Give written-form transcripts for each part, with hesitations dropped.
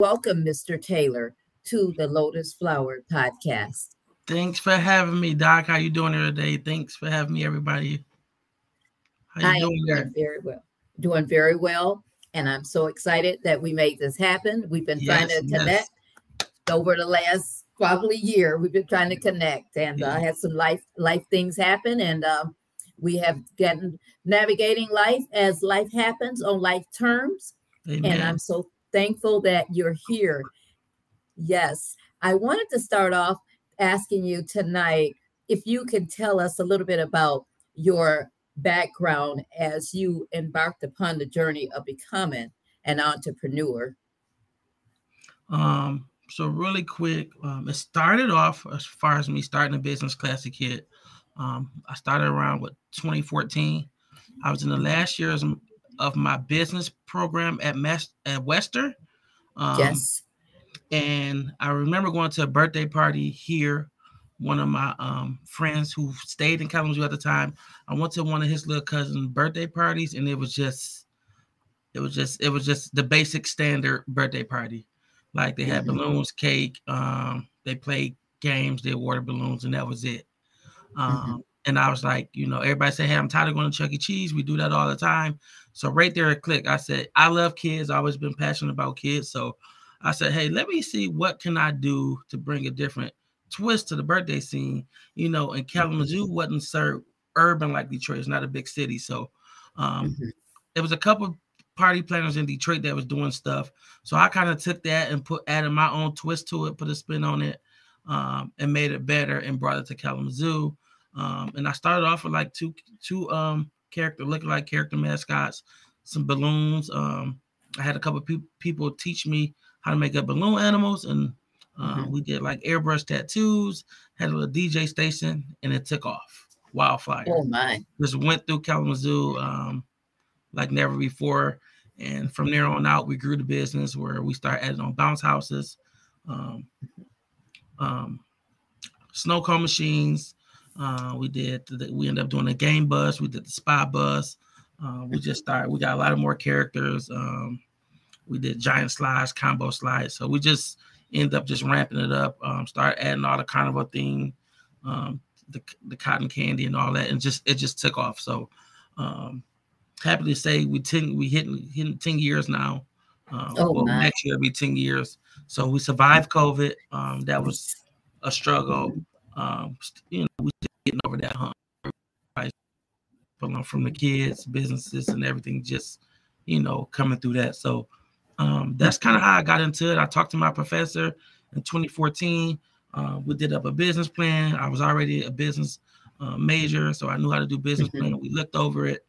Welcome, Mr. Taylor, to the Lotus Flower Podcast. Thanks for having me, Doc. How you doing today? Thanks for having me, everybody. How you doing? I am doing very well, and I'm so excited that we made this happen. We've been trying to connect over the last probably year. We've been trying to connect, and had some life things happen, and we have gotten navigating life as life happens on life terms. Amen. And I'm so thankful that you're here. Yes, I wanted to start off asking you tonight if you can tell us a little bit about your background as you embarked upon the journey of becoming an entrepreneur. So really quick, it started off as far as me starting a business, Klassy Kidz. I started around 2014. I was in the last years of my business program at Western. Yes. And I remember going to a birthday party here. One of my friends who stayed in Kalamazoo at the time, I went to one of his little cousin's birthday parties, and it was just the basic standard birthday party. Like they had balloons, cake, they played games, they awarded balloons, and that was it. And I was like, you know, everybody said, hey, I'm tired of going to Chuck E. Cheese. We do that all the time. So right there, it clicked. I said, I love kids. I've always been passionate about kids. So I said, hey, let me see what can I do to bring a different twist to the birthday scene. You know, and Kalamazoo wasn't served urban like Detroit. It's not a big city. So there was a couple party planners in Detroit that was doing stuff. So I kind of took that and added my own twist to it, put a spin on it, and made it better and brought it to Kalamazoo. And I started off with like two lookalike character mascots, some balloons. I had a couple of people teach me how to make up balloon animals, and we did like airbrush tattoos, had a little DJ station, and it took off. Wildfire. Oh my. Just went through Kalamazoo like never before. And from there on out, we grew the business where we started adding on bounce houses, snow cone machines. We ended up doing a game bus. We did the spy bus. We got a lot of more characters. We did giant slides, combo slides. So we just ended up just ramping it up, started adding all the carnival theme, the cotton candy and all that. And it just took off. So, happy to say we hitting 10 years now. Next year it'll be 10 years. So we survived COVID. That was a struggle. You know, we just getting over that hump. From the kids, businesses, and everything, just, you know, coming through that. So that's kind of how I got into it. I talked to my professor in 2014. We did up a business plan. I was already a business major, so I knew how to do business plan. We looked over it.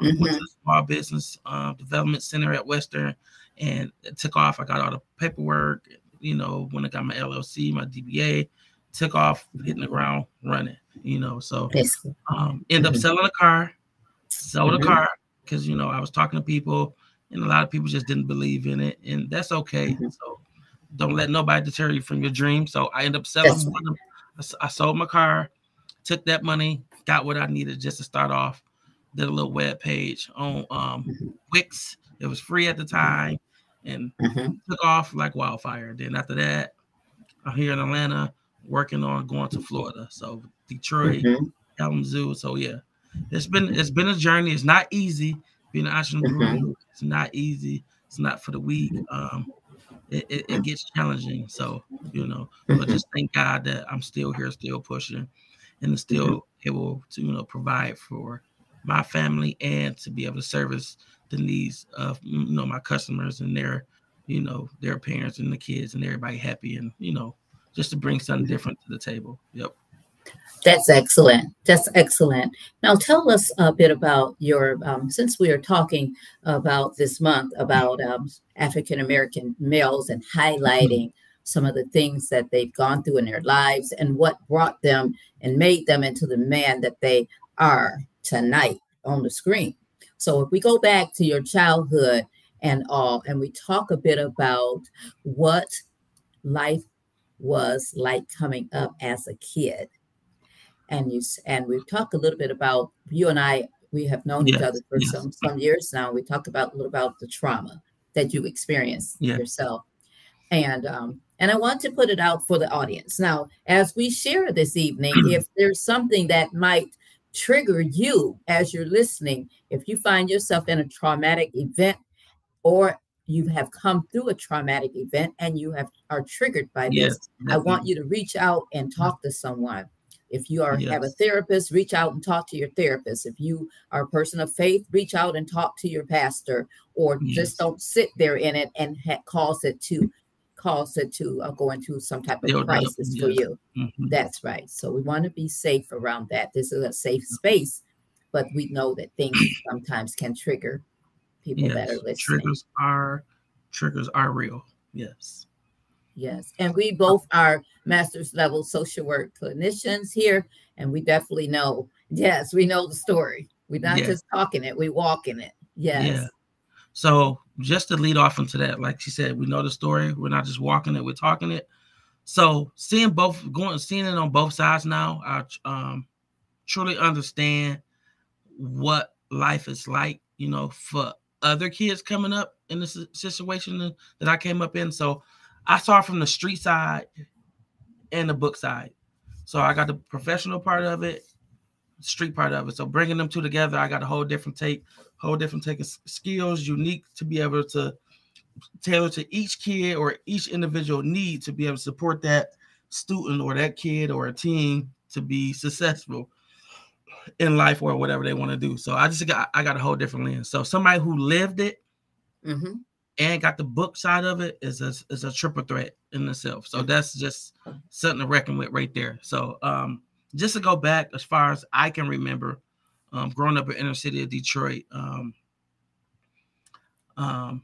Went to the Small Business Development Center at Western, and it took off. I got all the paperwork, you know, when I got my LLC, my DBA. Took off, hitting the ground, running, you know. So end up selling a car, sold a car, because, you know, I was talking to people, and a lot of people just didn't believe in it, and that's okay. So don't let nobody deter you from your dream. So I end up selling one. I sold my car, took that money, got what I needed just to start off, did a little web page on Wix. It was free at the time, and took off like wildfire. Then after that, I'm here in Atlanta, working on going to Florida. So Detroit, Kalamazoo. So yeah, it's been a journey. It's not easy being an entrepreneur. It's not easy. It's not for the weak. It gets challenging. So, you know, but just thank God that I'm still here, still pushing, and still able to, you know, provide for my family and to be able to service the needs of, you know, my customers and their, you know, their parents and the kids and everybody happy and, you know, just to bring something different to the table. Yep. That's excellent. That's excellent. Now tell us a bit about your, since we are talking about this month, about African-American males and highlighting some of the things that they've gone through in their lives and what brought them and made them into the man that they are tonight on the screen. So if we go back to your childhood and all, and we talk a bit about what life was like coming up as a kid, and we've talked a little bit about, you and I, we have known each other for some years now. We talked about a little about the trauma that you experienced yourself, And I want to put it out for the audience. Now, as we share this evening, if there's something that might trigger you as you're listening, if you find yourself in a traumatic event or you have come through a traumatic event and you are triggered by this, I want you to reach out and talk to someone. If you are have a therapist, reach out and talk to your therapist. If you are a person of faith, reach out and talk to your pastor, or just don't sit there in it and cause it to go into some type of crisis for you. Mm-hmm. That's right. So we want to be safe around that. This is a safe space, but we know that things sometimes can trigger people that are listening. Triggers are real. Yes. Yes. And we both are master's level social work clinicians here. And we definitely know, we know the story. We're not just talking it, we walk in it. Yes. Yeah. So just to lead off into that, like she said, we know the story. We're not just walking it, we're talking it. So seeing it on both sides now, I truly understand what life is like, you know, for other kids coming up in this situation that I came up in. So I saw from the street side and the book side. So I got the professional part of it, street part of it. So bringing them two together, I got a whole different take of skills, unique to be able to tailor to each kid or each individual need to be able to support that student or that kid or a team to be successful in life or whatever they want to do. So I got a whole different lens. So somebody who lived it and got the book side of it is a triple threat in itself. So that's just something to reckon with right there. So just to go back as far as I can remember, growing up in inner city of Detroit, trauma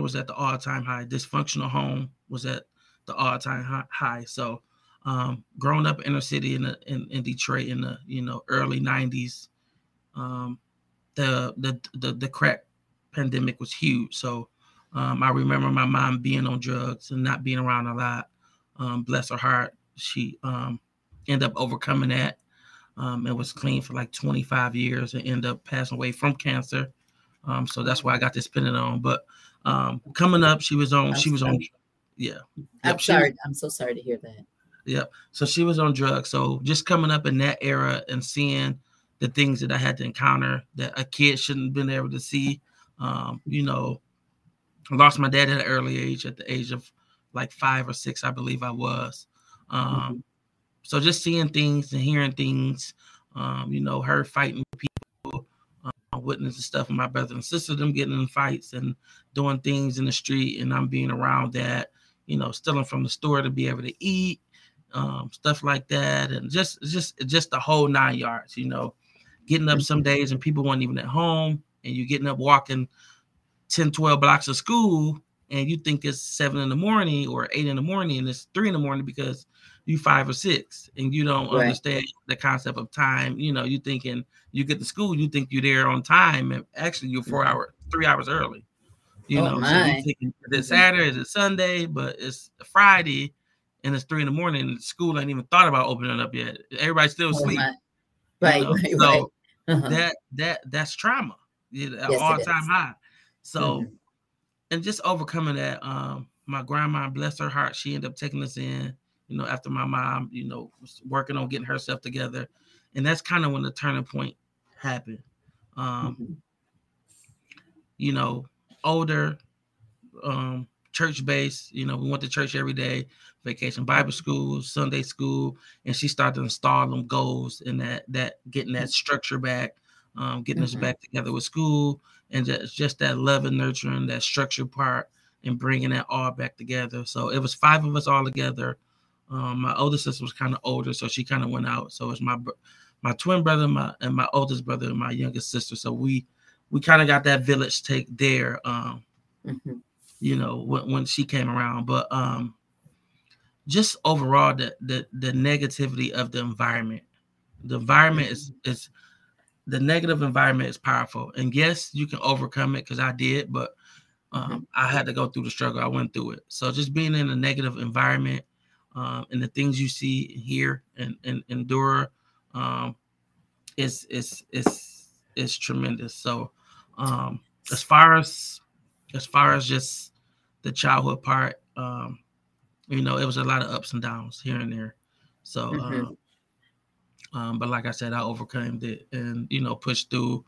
was at the all-time high. Dysfunctional home was at the all-time high. So growing up inner city in Detroit in the early 90s, the crack pandemic was huge. So I remember my mom being on drugs and not being around a lot. Bless her heart, she ended up overcoming that. And was clean for like 25 years and ended up passing away from cancer. So that's why I got this pinned on. But coming up, I'm so sorry to hear that. Yep. So she was on drugs. So just coming up in that era and seeing the things that I had to encounter that a kid shouldn't have been able to see. I lost my dad at an early age, at the age of like 5 or 6, I believe I was. So just seeing things and hearing things, her fighting people, witnessing stuff, and my brother and sister, them getting in fights and doing things in the street, and I'm being around that, stealing from the store to be able to eat, stuff like that, and just the whole 9 yards, getting up some days and people weren't even at home, and you getting up walking 10, 12 blocks of school, and you think it's 7 in the morning or 8 in the morning, and it's 3 in the morning because you 5 or 6 and you don't understand the concept of time. You thinking you get to school, you think you're there on time, and actually you're 3 hours early. So you're thinking, is it Saturday? Is it Sunday? But it's Friday and it's 3 in the morning and school ain't even thought about opening up yet. Everybody's still asleep. That's trauma. All-time high. So and just overcoming that, my grandma, bless her heart, she ended up taking us in. After my mom, was working on getting herself together. And that's kind of when the turning point happened. Older, church-based, we went to church every day, vacation Bible school, Sunday school, and she started to install them goals and that getting that structure back, getting us back together with school, and just that love and nurturing, that structure part, and bringing that all back together. So it was 5 of us all together. My older sister was kind of older, so she kind of went out. So it's my twin brother, and my oldest brother, and my youngest sister. So we kind of got that village take there, when she came around. But just overall, the negativity of the environment. The environment is the negative environment is powerful. And yes, you can overcome it, because I did, but I had to go through the struggle. I went through it. So just being in a negative environment, and the things you see here and endure, is tremendous. So, as far as just the childhood part, you know, it was a lot of ups and downs here and there. So, but like I said, I overcame it and, you know, pushed through.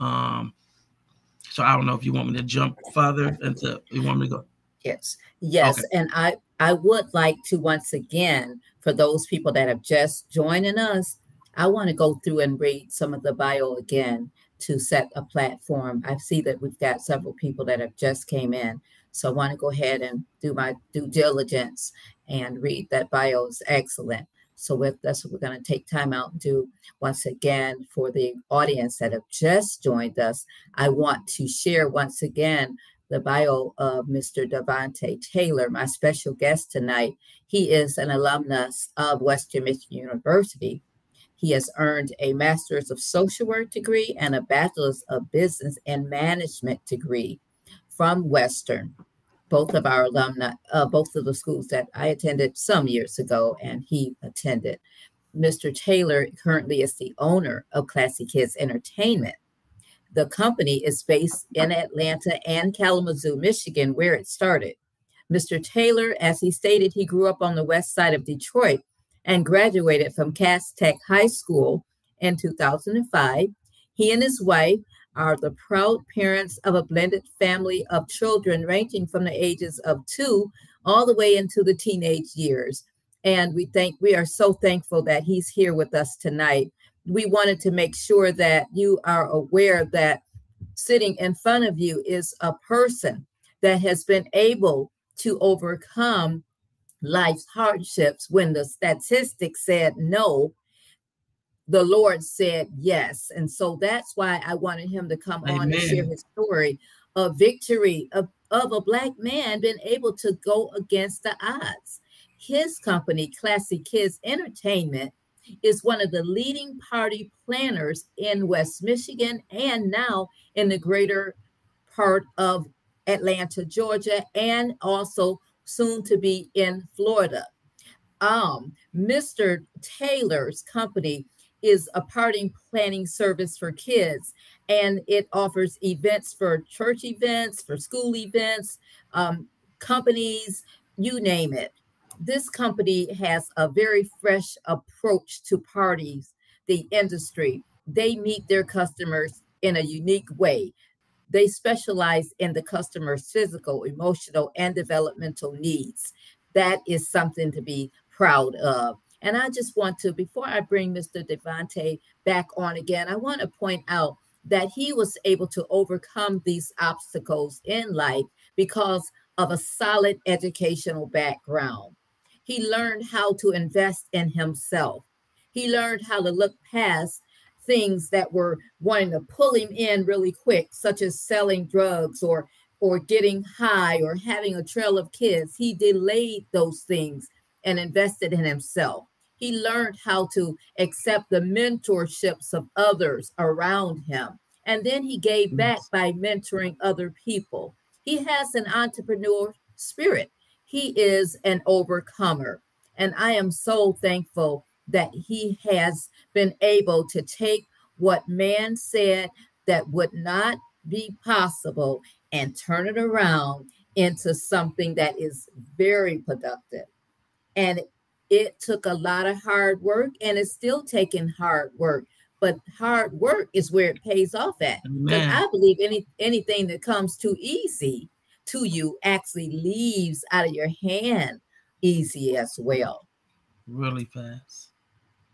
So I don't know if you want me to jump further into, you want me to go? Yes. Yes. Okay. And I would like to, once again, for those people that have just joining us, I want to go through and read some of the bio again to set a platform. I see that we've got several people that have just came in. So I want to go ahead and do my due diligence and read that bio. Is excellent. So that's what we're going to take time out and do. Once again, for the audience that have just joined us, I want to share once again the bio of Mr. Devante Taylor, my special guest tonight. He is an alumnus of Western Michigan University. He has earned a Master's of Social Work degree and a Bachelor's of Business and Management degree from Western, both of our alumni, both of the schools that I attended some years ago and he attended. Mr. Taylor currently is the owner of Klassy Kidz Entertainment. The company is based in Atlanta and Kalamazoo, Michigan, where it started. Mr. Taylor, as he stated, he grew up on the west side of Detroit and graduated from Cass Tech High School in 2005. He and his wife are the proud parents of a blended family of children ranging from the ages of 2 all the way into the teenage years. And we are so thankful that he's here with us tonight. We wanted to make sure that you are aware that sitting in front of you is a person that has been able to overcome life's hardships. When the statistics said no, the Lord said yes. And so that's why I wanted him to come on and share his story of victory of a Black man being able to go against the odds. His company, Klassy Kidz Entertainment, is one of the leading party planners in West Michigan and now in the greater part of Atlanta, Georgia, and also soon to be in Florida. Mr. Taylor's company is a party planning service for kids, and it offers events for church events, for school events, companies, you name it. This company has a very fresh approach to parties, the industry. They meet their customers in a unique way. They specialize in the customer's physical, emotional, and developmental needs. That is something to be proud of. And I just want to, before I bring Mr. Devante back on again, I want to point out that he was able to overcome these obstacles in life because of a solid educational background. He learned how to invest in himself. He learned how to look past things that were wanting to pull him in really quick, such as selling drugs or getting high or having a trail of kids. He delayed those things and invested in himself. He learned how to accept the mentorships of others around him. And then he gave back by mentoring other people. He has an entrepreneur spirit. He is an overcomer. And I am so thankful that he has been able to take what man said that would not be possible and turn it around into something that is very productive. And it took a lot of hard work, and it's still taking hard work, but hard work is where it pays off at. And I believe anything that comes too easy to you actually leaves out of your hand easy as well. Really fast.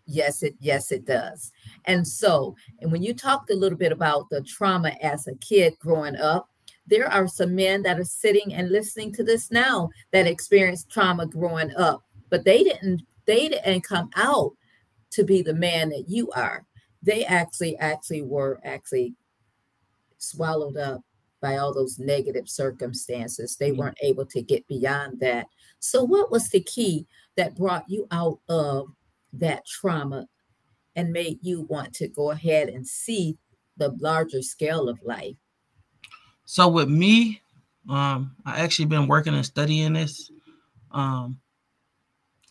Yes, it does. And so, and when you talked a little bit about the trauma as a kid growing up, there are some men that are sitting and listening to this now that experienced trauma growing up, but they didn't come out to be the man that you are. They actually were swallowed up by all those negative circumstances. They weren't able to get beyond that. So what was the key that brought you out of that trauma and made you want to go ahead and see the larger scale of life? So with me, I actually been working and studying this.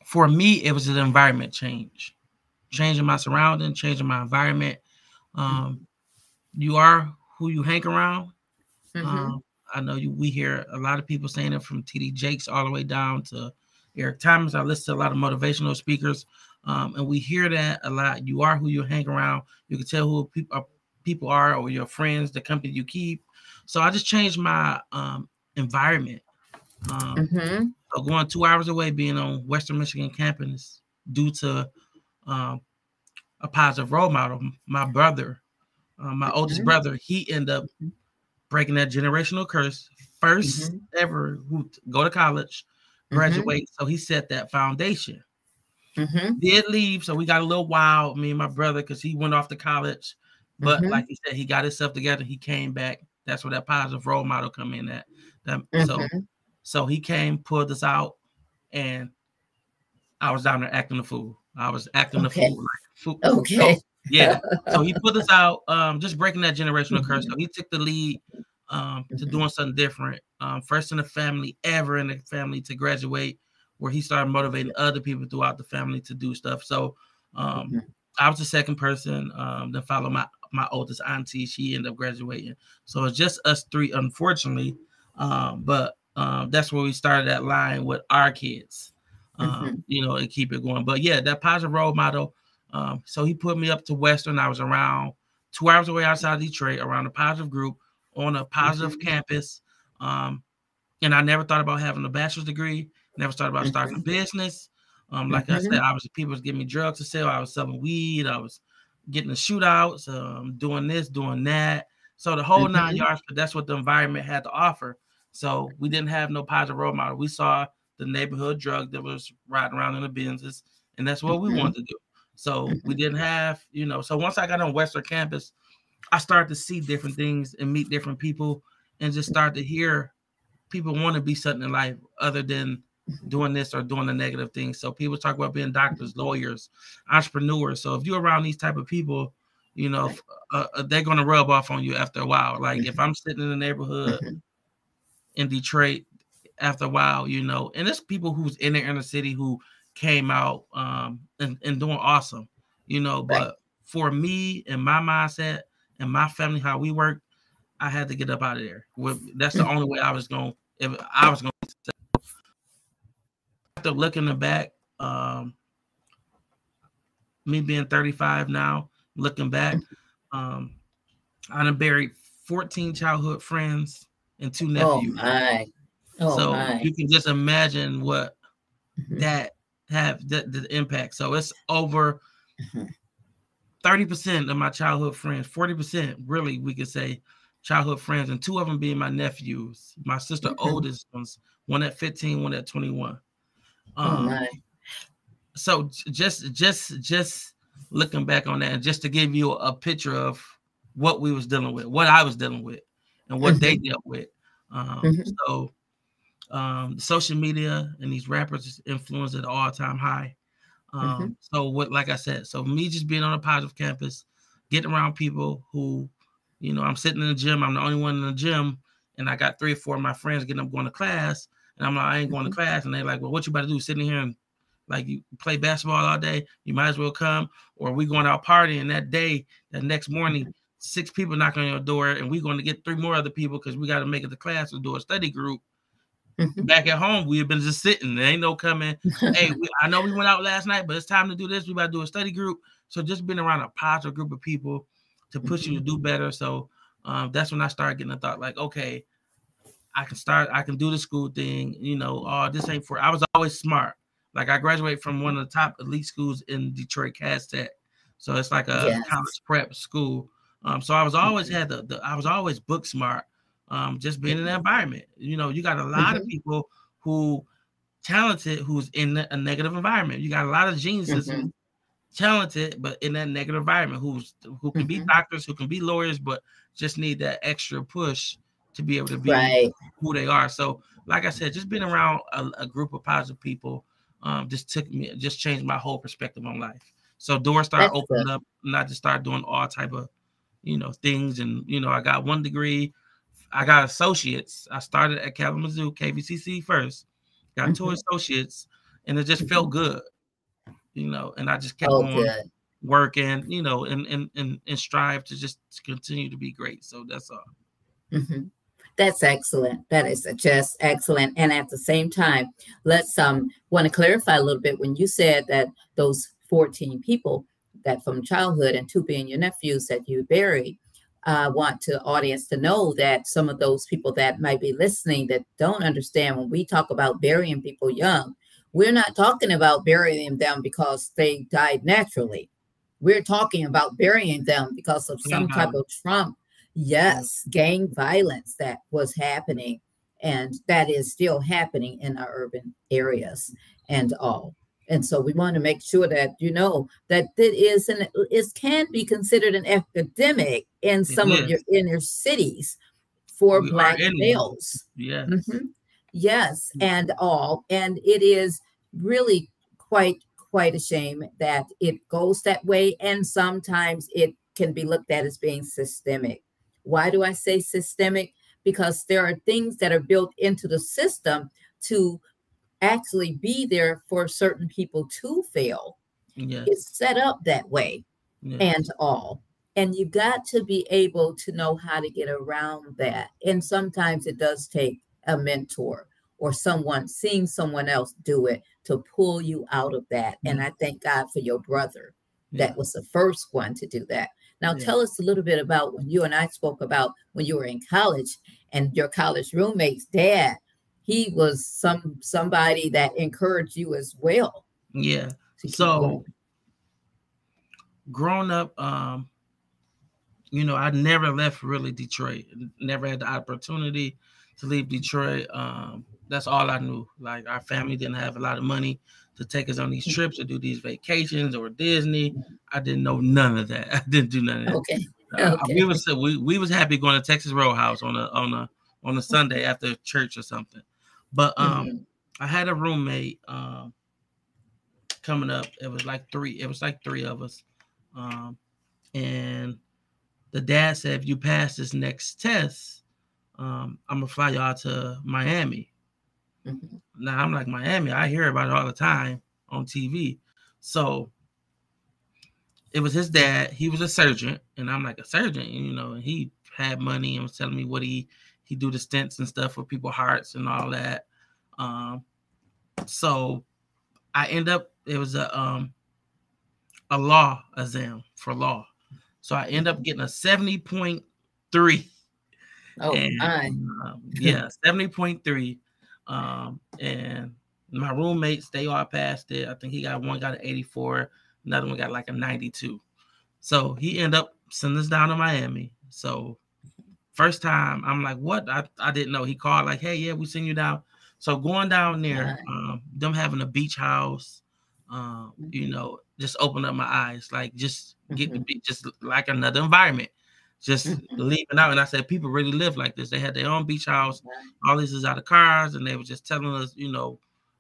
For me, it was an environment change, changing my surrounding, changing my environment. You are who you hang around. I know we hear a lot of people saying it, from T.D. Jakes all the way down to Eric Thomas. I listen to a lot of motivational speakers, and we hear that a lot. You are who you hang around. You can tell who people are, or your friends, the company you keep. So I just changed my environment. So going 2 hours away, being on Western Michigan campus due to a positive role model. My brother, my oldest brother, he ended up breaking that generational curse. First ever who go to college, graduate. So he set that foundation. Did leave, so we got a little wild, me and my brother, because he went off to college. But like he said, he got himself together. He came back. That's where that positive role model come in at. So he came, pulled us out, and I was down there acting the fool. I was acting the fool. So, yeah. So he put us out, just breaking that generational curse. So he took the lead to doing something different. First in the family, ever in the family to graduate, where he started motivating other people throughout the family to do stuff. So I was the second person to follow my oldest auntie. She ended up graduating. So it's just us three, unfortunately. But that's where we started that line with our kids, you know, and keep it going. But yeah, that positive role model. So he put me up to Western. I was around 2 hours away outside of Detroit, around a positive group on a positive campus. And I never thought about having a bachelor's degree. Never thought about starting a business. Like I said, obviously people was giving me drugs to sell. I was selling weed. I was getting the shootouts, doing this, doing that. So the whole nine yards, but that's what the environment had to offer. So we didn't have no positive role model. We saw the neighborhood drug that was riding around in the Benzes, and that's what we wanted to do. So we didn't have, you know, so once I got on Western campus, I started to see different things and meet different people and just start to hear people want to be something in life other than doing this or doing the negative things. So people talk about being doctors, lawyers, entrepreneurs. So if you're around these type of people, you know, they're going to rub off on you after a while. Like if I'm sitting in the neighborhood in Detroit, after a while, you know, and it's people who's in the inner city who came out and doing awesome, you know, but for me and my mindset and my family, how we work, I had to get up out of there. That's the only way I was going. If I was going to looking the back, me being 35 now, looking back, I done buried 14 childhood friends and two nephews. You can just imagine what that have the impact. So it's over 30% of my childhood friends, 40% really we could say childhood friends, and two of them being my nephews, my sister oldest ones, one at 15, one at 21. So just looking back on that, and just to give you a picture of what we was dealing with, what I was dealing with, and what they dealt with. So social media and these rappers influence at an all-time high. So what, like I said, so me just being on a positive campus, getting around people who, you know, I'm sitting in the gym, I'm the only one in the gym, and I got three or four of my friends getting up going to class. And I'm like, I ain't going to class. And they're like, well, what you about to do? Sitting here and like you play basketball all day. You might as well come. Or we going out partying that day, that next morning, six people knocking on your door. And we're going to get three more other people because we got to make it to class and do a study group. Back at home, we have been just sitting. There ain't no coming. Hey, I know we went out last night, but it's time to do this. We about to do a study group. So just being around a positive group of people to push you to do better. So that's when I started getting a thought like, okay, I can do the school thing, you know, this ain't for, I was always smart. Like I graduated from one of the top elite schools in Detroit, Cass Tech. So it's like a college prep school. So I was always had I was always book smart, just being in the environment. You know, you got a lot of people who talented, who's in a negative environment. You got a lot of geniuses who talented, but in that negative environment, who can be doctors, who can be lawyers, but just need that extra push to be able to be who they are. So like I said, just being around a group of positive people just changed my whole perspective on life. So doors started opening up, and I just started doing all type of, you know, things. And, you know, I got one degree. I got associates. I started at Kalamazoo, KVCC first, got two associates, and it just felt good, you know, and I just kept on working, you know, and strive to just continue to be great. So that's all. That's excellent. That is just excellent. And at the same time, let's want to clarify a little bit when you said that those 14 people that from childhood and two being your nephews that you buried, I want the audience to know that some of those people that might be listening that don't understand when we talk about burying people young, we're not talking about burying them because they died naturally. We're talking about burying them because of some type of trauma. Yes, gang violence that was happening and that is still happening in our urban areas and all. And so we want to make sure that you know that it is and it can be considered an epidemic in some of your inner cities for Black males. Yes. Mm-hmm. Yes, and all. And it is really quite a shame that it goes that way. And sometimes it can be looked at as being systemic. Why do I say systemic? Because there are things that are built into the system to actually be there for certain people to fail. Yes. It's set up that way and all. And you've got to be able to know how to get around that. And sometimes it does take a mentor or someone, seeing someone else do it to pull you out of that. And I thank God for your brother. That was the first one to do that. Now tell us a little bit about when you and I spoke about when you were in college and your college roommate's dad. He was somebody that encouraged you as well. Yeah. So growing up, you know, I never left really Detroit. Never had the opportunity to leave Detroit. That's all I knew. Like our family didn't have a lot of money to take us on these trips or do these vacations or Disney. I didn't know none of that. I didn't do none of that. Okay. We was happy going to Texas Roadhouse on a Sunday after church or something. But I had a roommate coming up. It was like three of us. And the dad said, if you pass this next test, I'm gonna fly y'all to Miami. Mm-hmm. Now I'm like, Miami, I hear about it all the time on TV. So it was his dad. He was a surgeon, and I'm like, a surgeon, you know, and he had money and was telling me what he do the stents and stuff for people's hearts and all that. So I end up, it was a law exam for law. So I end up getting a 70.3. Oh, and, yeah, 70.3. And my roommates, they all passed it. I think one got an 84, another one got like a 92. So he ended up sending us down to Miami. So first time, I'm like, what? I didn't know. He called like, hey, yeah, we send you down. So going down there, them having a beach house, you know, just opened up my eyes. Like just get to be just like another environment. Just leaving out. And I said, people really live like this. They had their own beach house. All this is out of cars. And they were just telling us, you know,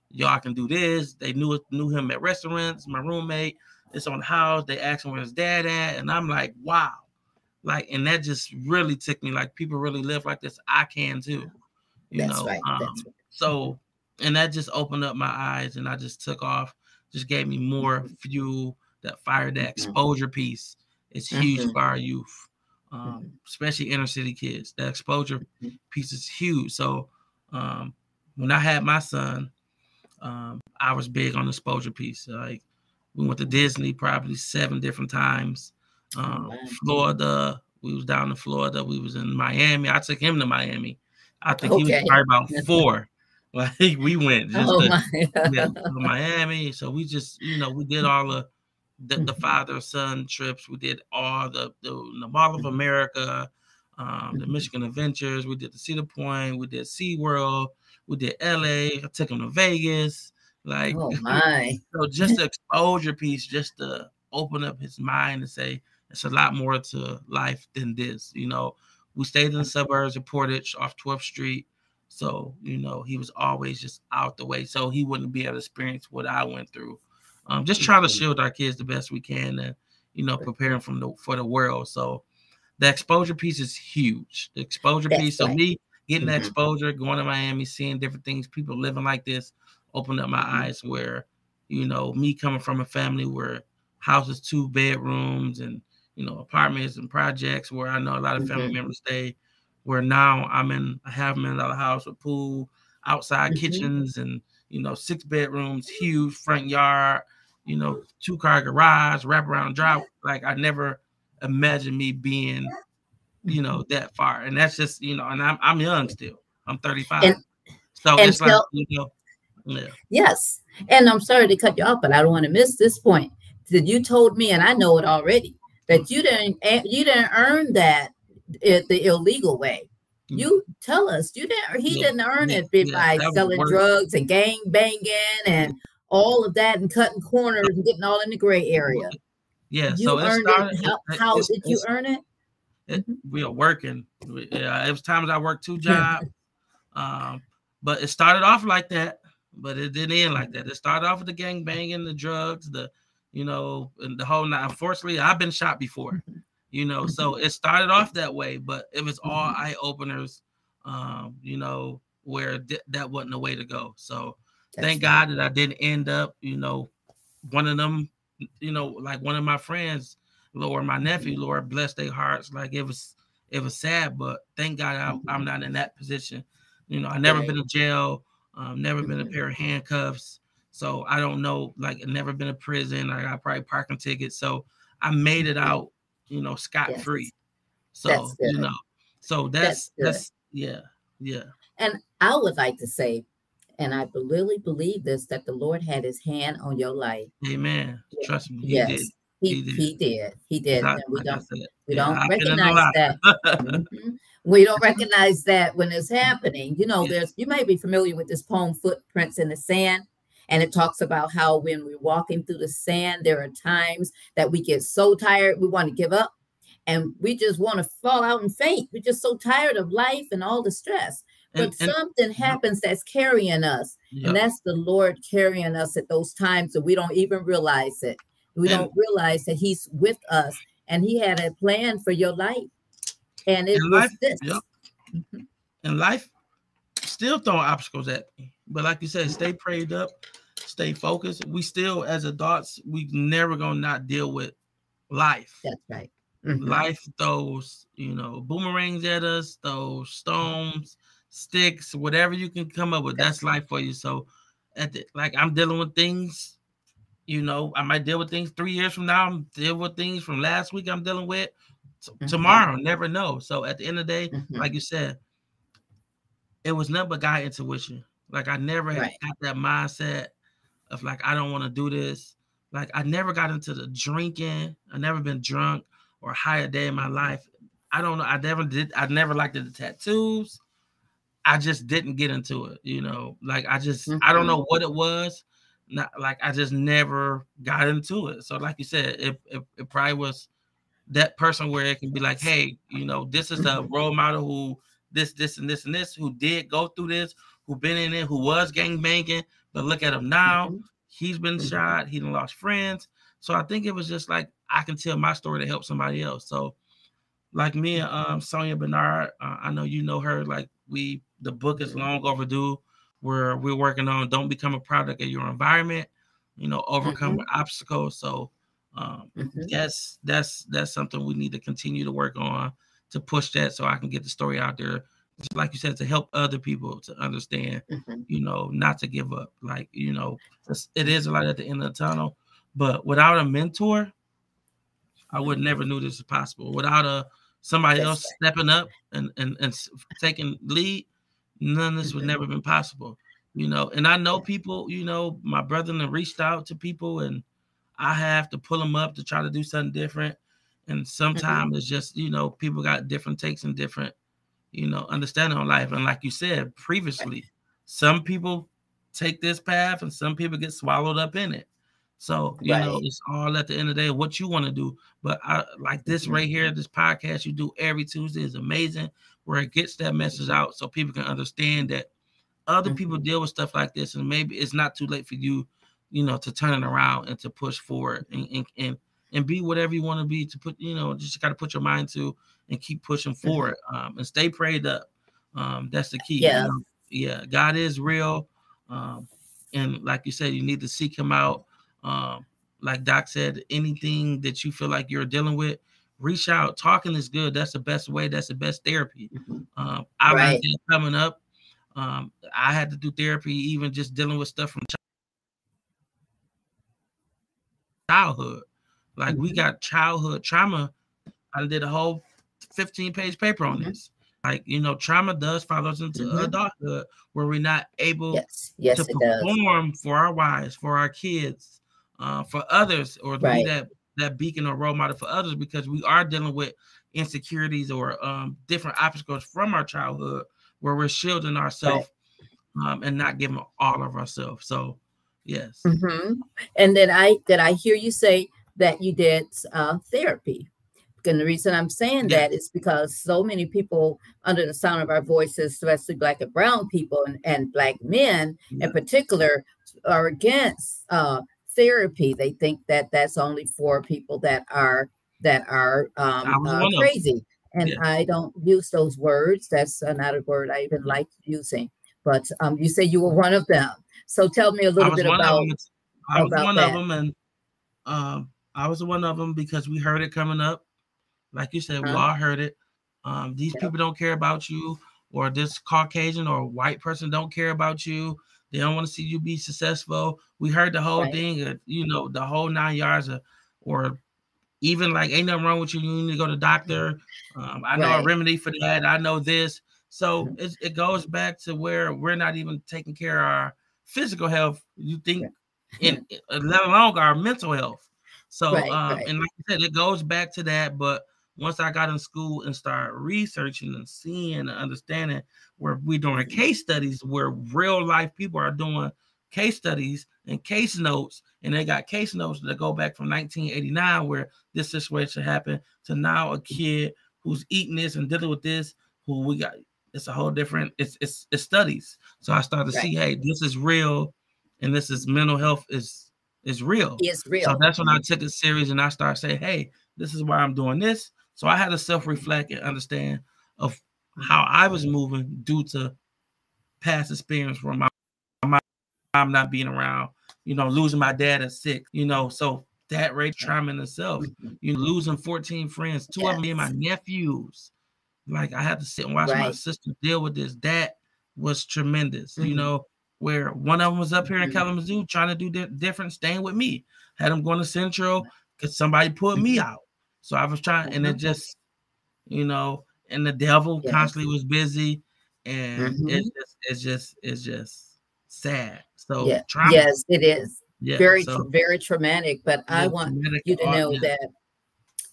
y'all can do this. They knew him at restaurants. My roommate, it's on the house. They asked him where his dad at. And I'm like, wow. Like, and that just really took me. Like, people really live like this. I can too. You know? Right. That's right. So, and that just opened up my eyes. And I just took off. Just gave me more fuel. That fire, that exposure piece is huge for our youth. Especially inner city kids, the exposure piece is huge. So when I had my son, I was big on the exposure piece. Like we went to Disney probably 7 different times. Florida, we was down in Florida. We was in Miami. I took him to Miami. I think he was probably about 4. Like we went just to Miami. So we just, you know, we did all the father-son trips. We did all the Mall of America, the Michigan Adventures. We did the Cedar Point. We did SeaWorld. We did LA. I took them to Vegas. Like, oh my. So just the exposure piece, just to open up his mind and say, it's a lot more to life than this. You know, we stayed in the suburbs of Portage off 12th Street. So, you know, he was always just out the way. So he wouldn't be able to experience what I went through. Just trying to shield our kids the best we can and, you know, preparing for the world. So the exposure piece is huge. The exposure piece. So me getting the exposure, going to Miami, seeing different things, people living like this, opened up my eyes where, you know, me coming from a family where houses, 2 bedrooms and, you know, apartments and projects where I know a lot of family members stay, where now I'm in a $500,000 house with pool, outside kitchens, and, you know, 6 bedrooms, huge front yard, you know, 2-car garage, wraparound drive. Like, I never imagined me being, you know, that far. And that's just, you know, and I'm young still. I'm 35. So, yes. And I'm sorry to cut you off, but I don't want to miss this point that you told me, and I know it already, that you didn't earn that the illegal way. You tell us he didn't earn it by selling drugs and gang banging and all of that and cutting corners and getting all in the gray area. Yeah. You how did you earn it? We are working. It was times I worked 2 jobs. But it started off like that, but it didn't end like that. It started off with the gang banging, the drugs, and the whole night. Unfortunately, I've been shot before, you know, so it started off that way, but it was all eye openers, you know, where that wasn't the way to go. So thank God that I didn't end up, you know, one of them, you know, like one of my friends, Lord, my nephew, Lord, bless their hearts. Like, it was sad, but thank God I'm not in that position. You know, I've never been in jail, never been a pair of handcuffs. So I don't know, like, I've never been in prison. I got probably parking tickets. So I made it out, you know, scot-free. So, you know, so that's. And I would like to say, and I really believe this, that the Lord had his hand on your life. Amen. Yeah. Trust me. Yes. He did. He did. And we don't recognize that. Mm-hmm. We don't recognize that when it's happening. You know, you may be familiar with this poem, Footprints in the Sand. And it talks about how when we're walking through the sand, there are times that we get so tired, we want to give up. And we just want to fall out and faint. We're just so tired of life and all the stress. But something happens that's carrying us. Yeah. And that's the Lord carrying us at those times that we don't even realize it. We don't realize that he's with us, and he had a plan for your life. And it was this. Yep. Mm-hmm. And life still throwing obstacles at me. But like you said, stay prayed up, stay focused. We still, as adults, we never going to not deal with life. That's right. Mm-hmm. Life throws, you know, boomerangs at us, throws stones, sticks, whatever you can come up with. That's life for you. So, I'm dealing with things. You know, I might deal with things 3 years from now. I'm dealing with things from last week I'm dealing with tomorrow. Never know. So at the end of the day, like you said, it was nothing but God intuition. Like, I never got that mindset of like, I don't want to do this. Like, I never got into the drinking. I never been drunk or high a day in my life. I don't know. I never did. I never liked the tattoos. I just didn't get into it. You know, like, I just, I don't know what it was. Not like I just never got into it. So like you said, it probably was that person where it can be like, hey, you know, this is a role model who this, who did go through this, who been in it, who was gangbanging, but look at him now. He's been shot. He done lost friends. So I think it was just like, I can tell my story to help somebody else. So like me and Sonia Bernard, I know you know her, like the book is long overdue. Where we're working on don't become a product of your environment, you know, overcome obstacles. So that's something we need to continue to work on to push that so I can get the story out there. Like you said, to help other people to understand, you know, not to give up. Like, you know, it is a light at the end of the tunnel, but without a mentor, I would never knew this was possible. Without somebody else stepping up and taking lead, none of this would never been possible, you know. And I know people, you know, my brethren have reached out to people, and I have to pull them up to try to do something different. And sometimes it's just, you know, people got different takes and different, you know, understanding on life. And like you said previously, some people take this path and some people get swallowed up in it. So, you know, it's all at the end of the day what you want to do. But I like this right here, this podcast you do every Tuesday is amazing, where it gets that message out so people can understand that other people deal with stuff like this, and maybe it's not too late for you, you know, to turn it around and to push forward and be whatever you want to be, to put, you know, just got to put your mind to and keep pushing forward and stay prayed up. That's the key. Yeah. You know? Yeah. God is real. And like you said, you need to seek him out. Like Doc said, anything that you feel like you're dealing with, reach out. Talking is good. That's the best way. That's the best therapy. I right. was coming up. I had to do therapy, even just dealing with stuff from childhood. Like we got childhood trauma. I did a whole 15-page paper on this. Like, you know, trauma does follow us into adulthood where we're not able to perform for our wives, for our kids, for others, or be that beacon or role model for others, because we are dealing with insecurities or different obstacles from our childhood where we're shielding ourselves and not giving all of ourselves. So, yes. And then did I hear you say that you did therapy? And the reason I'm saying that is because so many people under the sound of our voices, especially Black and brown people and Black men in particular, are against therapy. They think that that's only for people that are crazy. And I don't use those words. That's not a word I even like using. But you say you were one of them. So tell me a little bit about that. I was one of them, and I was one of them because we heard it coming up. Like you said, we all heard it. These people don't care about you, or this Caucasian or white person don't care about you. They don't want to see you be successful. We heard the whole thing, you know, the whole 9 yards, or even like ain't nothing wrong with you. You need to go to the doctor. I know a remedy for that. I know this. So it goes back to where we're not even taking care of our physical health. You think, and let alone our mental health. So and like I said, it goes back to that, but. Once I got in school and started researching and seeing and understanding where we're doing case studies, where real life people are doing case studies and case notes, and they got case notes that go back from 1989 where this situation happened to now a kid who's eating this and dealing with this, who we got, it's a whole different, it's studies. So I started to see, hey, this is real, and this is mental health is real. It's real. So that's when I took it serious and I started saying, hey, this is why I'm doing this. So I had to self-reflect and understand of how I was moving due to past experience from my mom not being around, you know, losing my dad at 6, you know, so that rate trauma in itself, you losing 14 friends, 2 of them being my nephews. Like I had to sit and watch my sister deal with this. That was tremendous, you know, where one of them was up here in Kalamazoo trying to do different, staying with me. Had them going to Central because somebody pulled me out. So I was trying, and it just, you know, and the devil constantly was busy, and it's just sad. So trauma. Yes, it is very traumatic. But I want you to know that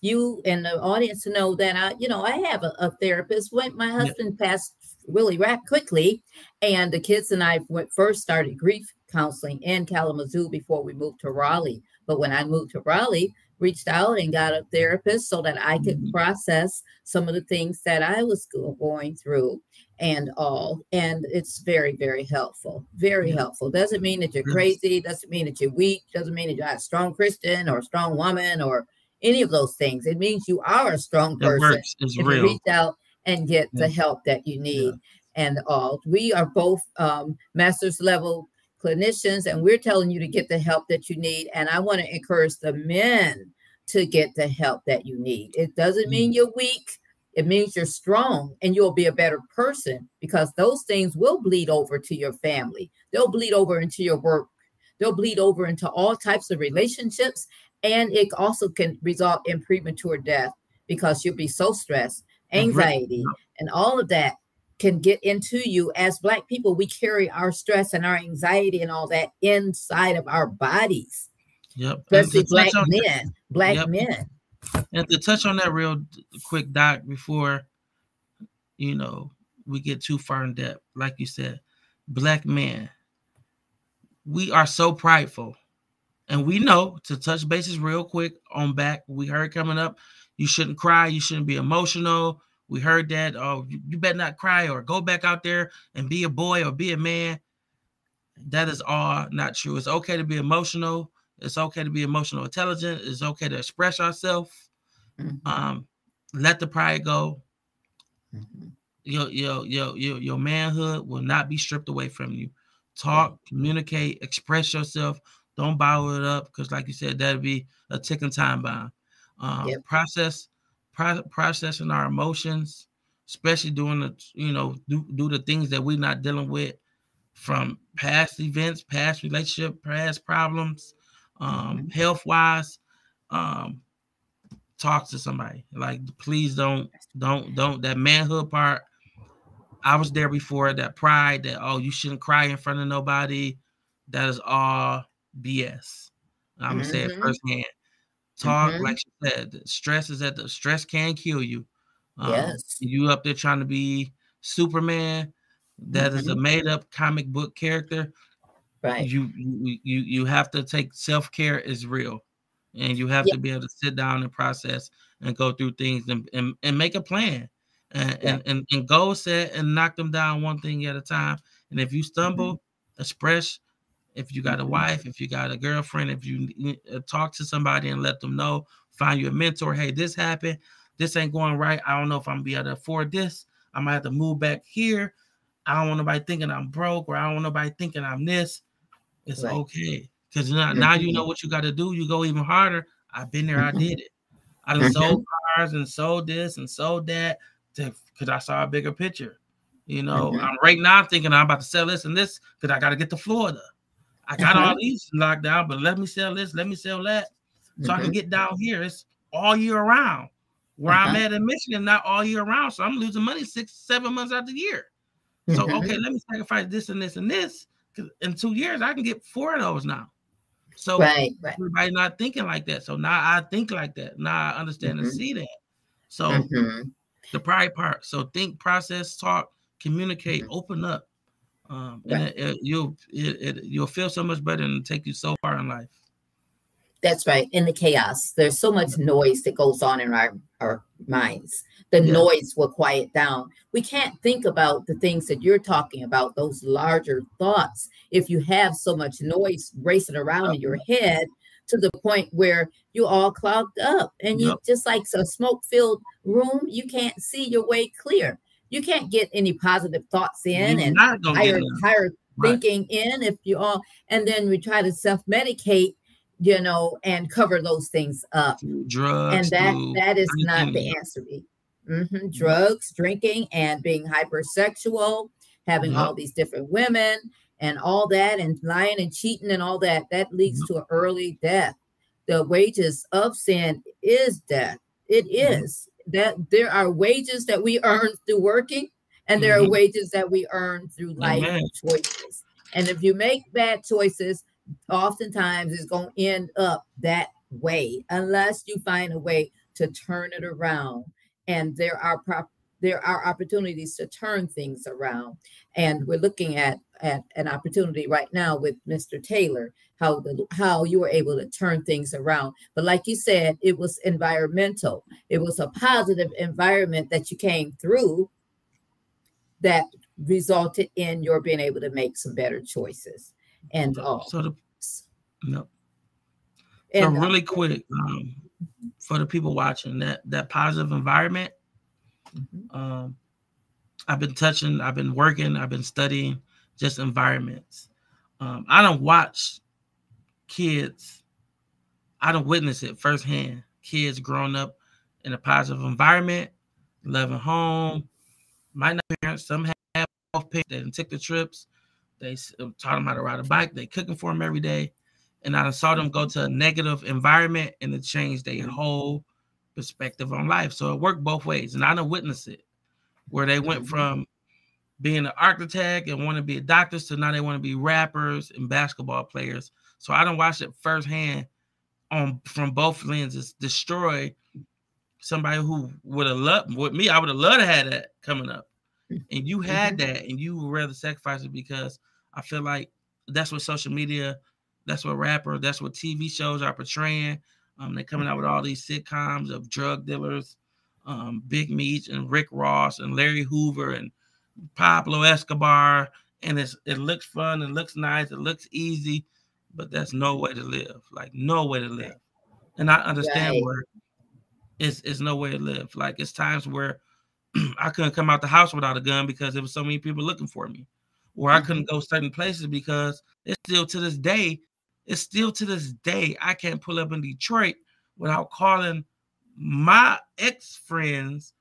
you and the audience to know that I have a therapist. When my husband passed really quickly, and the kids and I first started grief counseling in Kalamazoo before we moved to Raleigh. But when I moved to Raleigh, reached out and got a therapist so that I could process some of the things that I was going through and all. And it's very, very helpful. Very helpful. Doesn't mean that you're crazy. Doesn't mean that you're weak. Doesn't mean that you're not a strong Christian or a strong woman or any of those things. It means you are a strong person. It's if real. You reach out and get the help that you need and all. We are both master's level clinicians, and we're telling you to get the help that you need. And I want to encourage the men to get the help that you need. It doesn't mean you're weak. It means you're strong and you'll be a better person, because those things will bleed over to your family. They'll bleed over into your work. They'll bleed over into all types of relationships. And it also can result in premature death because you'll be so stressed, anxiety, and all of that can get into you. As Black people, we carry our stress and our anxiety and all that inside of our bodies. Yep. Especially Black men. Black men. And to touch on that real quick, Doc, before, you know, we get too far in depth, like you said, Black men, we are so prideful. And we know, to touch bases real quick on back, we heard coming up, you shouldn't cry, you shouldn't be emotional. We heard that, oh, you better not cry, or go back out there and be a boy or be a man. That is all not true. It's okay to be emotional. It's okay to be emotional intelligent. It's okay to express ourselves. Let the pride go. Your manhood will not be stripped away from you. Talk, communicate, express yourself. Don't bottle it up, because like you said, that'll be a ticking time bomb. Process processing our emotions, especially doing the, you know, do the things that we're not dealing with from past events, past relationship, past problems, health-wise. Talk to somebody. Like, please don't. That manhood part, I was there before. That pride, that, oh, you shouldn't cry in front of nobody, that is all BS. I'm gonna say it firsthand. Talk, like she said, stress can kill you. Yes. You up there trying to be Superman, that is a made-up comic book character. Right. You have to take self-care as real. And you have to be able to sit down and process and go through things and make a plan and goal set and knock them down one thing at a time. And if you stumble, express. If you got a wife, if you got a girlfriend, if you talk to somebody and let them know, find you a mentor. Hey, this happened. This ain't going right. I don't know if I'm gonna be able to afford this. I might have to move back here. I don't want nobody thinking I'm broke, or I don't want nobody thinking I'm this. It's okay. Because now you know what you got to do. You go even harder. I've been there. I did it. I done sold cars and sold this and sold that because I saw a bigger picture. You know, right now I'm thinking I'm about to sell this and this because I got to get to Florida. I got all these locked down, but let me sell this, let me sell that so I can get down here. It's all year round. Where I'm at in Michigan, not all year round. So I'm losing money 6-7 months out of the year. So, okay, let me sacrifice this and this and this. In 2 years, I can get 4 of those now. So everybody not thinking like that. So now I think like that. Now I understand and see that. So the pride part. So think, process, talk, communicate, open up. And you'll feel so much better and take you so far in life. That's right. In the chaos, there's so much noise that goes on in our minds. The noise will quiet down. We can't think about the things that you're talking about, those larger thoughts, if you have so much noise racing around in your head to the point where you all clogged up and you just like a smoke-filled room, you can't see your way clear. You can't get any positive thoughts in and higher thinking in if you all, and then we try to self-medicate, you know, and cover those things up. Drugs, and that is not the answer. Drugs, drinking, and being hypersexual, having all these different women and all that, and lying and cheating and all that, that leads to an early death. The wages of sin is death. It is. That there are wages that we earn through working, and there are wages that we earn through life choices. And if you make bad choices, oftentimes it's going to end up that way, unless you find a way to turn it around. And there are opportunities to turn things around. And we're looking at an opportunity right now with Mr. Taylor, how you were able to turn things around. But like you said, it was environmental. It was a positive environment that you came through that resulted in your being able to make some better choices and all. So really quick, for the people watching, that positive environment, I've been touching, I've been working, I've been studying just environments. I don't watch kids. I don't witness it firsthand. Kids growing up in a positive environment, loving home. Might not parents. Some have off parents. They didn't take the trips. They taught them how to ride a bike. They cooking for them every day. And I saw them go to a negative environment and it changed their whole perspective on life. So it worked both ways. And I done witnessed it where they went from being an architect and want to be a doctor to now they want to be rappers and basketball players. So I done watched it firsthand from both lenses destroy somebody who would have loved with me. I would have loved to have that coming up. And you had that and you would rather sacrifice it because I feel like that's what social media, that's what rappers, that's what TV shows are portraying. They're coming out with all these sitcoms of drug dealers, Big Meech and Rick Ross and Larry Hoover and Pablo Escobar. And it looks fun. It looks nice. It looks easy, but that's no way to live. Like no way to live. And I understand where it's no way to live. Like it's times where I couldn't come out the house without a gun because there was so many people looking for me, or I couldn't go certain places because it's still to this day, I can't pull up in Detroit without calling my ex-friends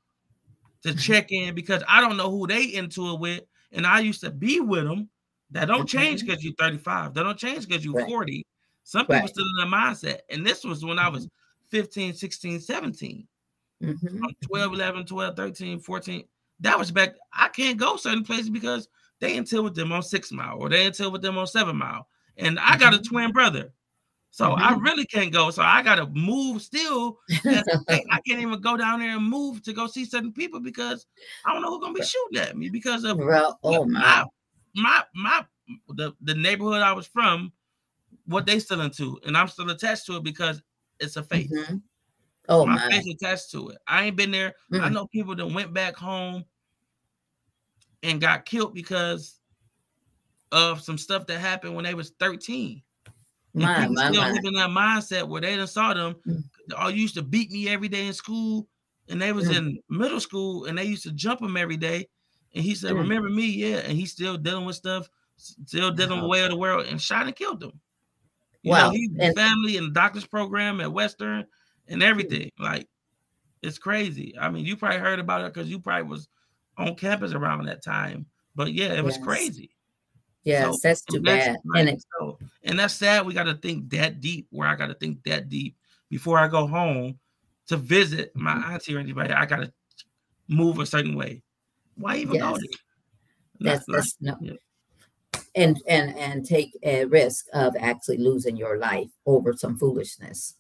to check in because I don't know who they into it with. And I used to be with them. That don't change because you're 35. That don't change because you're 40. Some people still in their mindset. And this was when I was 15, 16, 17. Mm-hmm. 12, 11, 12, 13, 14. That was back. I can't go certain places because they until with them on 6 Mile or they until with them on 7 Mile. And I got a twin brother. So I really can't go. So I got to move still. I can't even go down there and move to go see certain people because I don't know who's going to be shooting at me because of the neighborhood I was from, what they still into. And I'm still attached to it because it's a faith. Mm-hmm. Oh, my faith attached to it. I ain't been there. Mm-hmm. I know people that went back home and got killed because of some stuff that happened when they was 13. People living that mindset where they done saw them. Mm-hmm. All used to beat me every day in school, and they was in middle school, and they used to jump them every day. And he said, remember me, and he's still dealing with stuff, still dealing with the way of the world, and shot and killed him. You know, he's family and doctor's program at Western and everything. Like, it's crazy. I mean, you probably heard about it because you probably was on campus around that time. But yeah, it was crazy. Yes, so, that's too bad. And that's sad. We got to think that deep, where I got to think that deep before I go home to visit my auntie or anybody. I got to move a certain way. Why even go there? That's And take a risk of actually losing your life over some foolishness.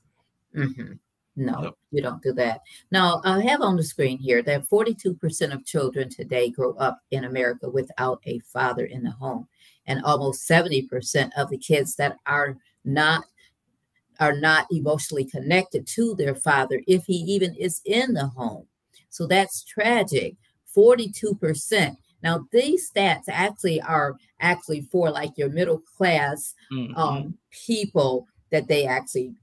Mm-hmm. No, you don't do that. Now, I have on the screen here that 42% of children today grow up in America without a father in the home. And almost 70% of the kids that are not emotionally connected to their father, if he even is in the home. So that's tragic. 42%. Now, these stats actually are for like your middle class people that they actually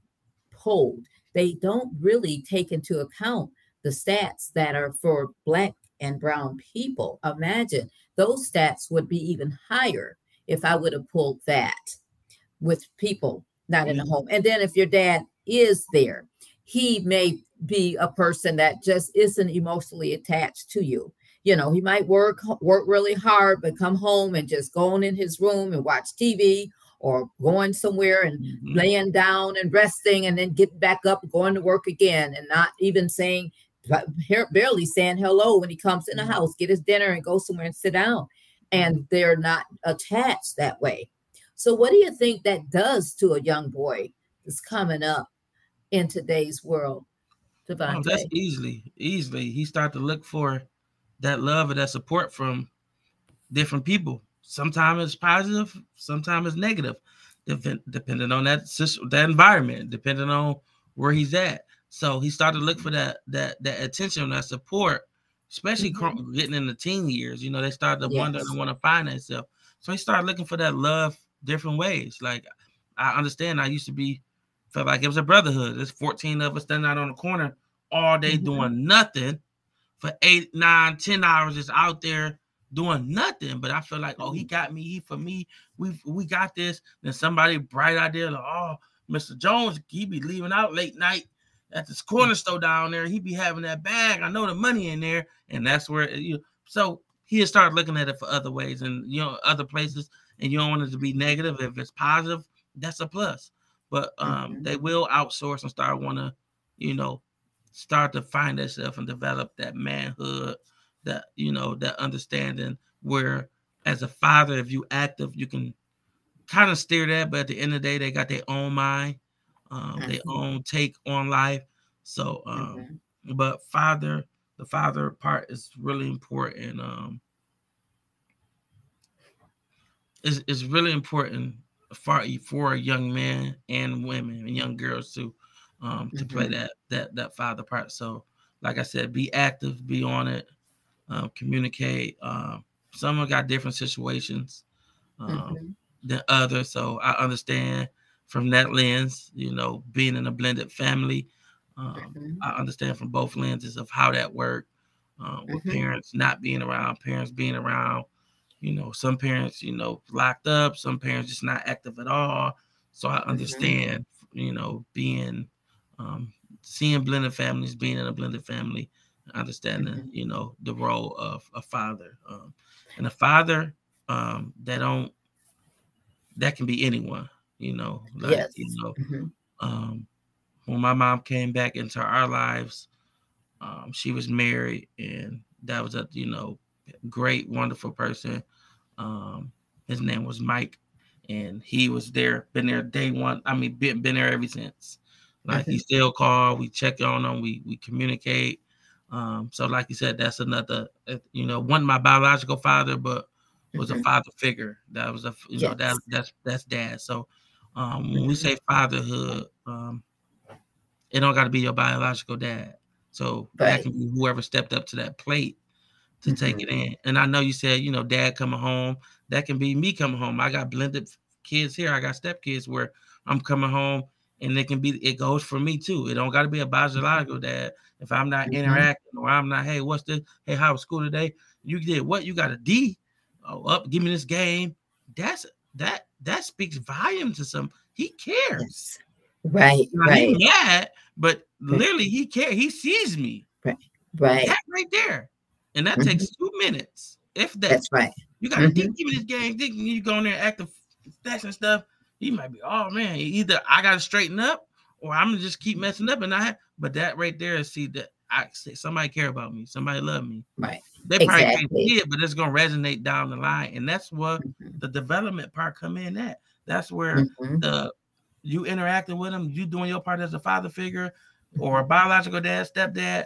polled. They don't really take into account the stats that are for Black and brown people. Imagine those stats would be even higher if I would have pulled that with people not in the home. And then if your dad is there, he may be a person that just isn't emotionally attached to you. You know, he might work really hard, but come home and just go on in his room and watch TV or going somewhere and laying down and resting and then getting back up, going to work again and not even saying, barely saying hello when he comes in the house, get his dinner and go somewhere and sit down. And they're not attached that way. So what do you think that does to a young boy that's coming up in today's world? Devante? Oh, that's easily. He starts to look for that love or that support from different people. Sometimes it's positive, sometimes it's negative, depending on that system, that environment, depending on where he's at. So he started to look for that attention, that support, especially getting in the teen years. You know, they started to wonder and want to find themselves. So he started looking for that love different ways. Like, I understand. I used to felt like it was a brotherhood. There's 14 of us standing out on the corner all day doing nothing for 8, 9, 10 hours, just out there doing nothing. But I feel like, oh, he got me, he for me, we got this. Then somebody bright idea, like, oh, Mr. Jones, he be leaving out late night at this corner store down there. He be having that bag. I know the money in there. And that's where so he started looking at it for other ways and, you know, other places. And you don't want it to be negative. If it's positive, that's a plus. But they will outsource and start to find themselves and develop that manhood, that, you know, that understanding where as a father, if you active, you can kind of steer that. But at the end of the day, they got their own mind, their own take on life. So, but the father part is really important. It's really important for a young man and women and young girls too, to play that father part. So, like I said, be active, be on it, communicate. Someone got different situations than others, so I understand from that lens. You know, being in a blended family, I understand from both lenses of how that worked. With parents not being around, parents being around. You know, some parents, you know, locked up. Some parents just not active at all. So I understand, you know, being seeing blended families, being in a blended family, understanding, you know, the role of a father. And a father that can be anyone, you know. Like, yes. You know, when my mom came back into our lives, she was married, and that was a, you know, great, wonderful person. His name was Mike, and he was there, been there day one. I mean, been there ever since. Like, he still called, we check on him, we communicate. So like you said, that's another, you know, one, my biological father, but was a father figure. That was a, you know, that's dad. So when we say fatherhood, it don't got to be your biological dad. So that can be whoever stepped up to that plate to take it in. And I know you said, you know, dad coming home, that can be me coming home. I got blended kids here. I got stepkids where I'm coming home, and it can be, it goes for me too. It don't got to be a biological dad. If I'm not interacting, or I'm not, hey, what's this? Hey, how was school today? You did what? You got a D? Oh, up, give me this game. That speaks volume to some. He cares. Yes. Right, now, right. He mad, but literally he cares. He sees me. Right. That right there. And that takes 2 minutes. If that. That's right. You got to give me this game. You go in there and act the stats and stuff. He might be, oh man, either I got to straighten up, or I'm going to just keep messing up. But that right there, see that I say somebody care about me. Somebody love me. Right. They probably can't see it, but it's going to resonate down the line. And that's what the development part come in at. That's where you interacting with them, you doing your part as a father figure or a biological dad, stepdad,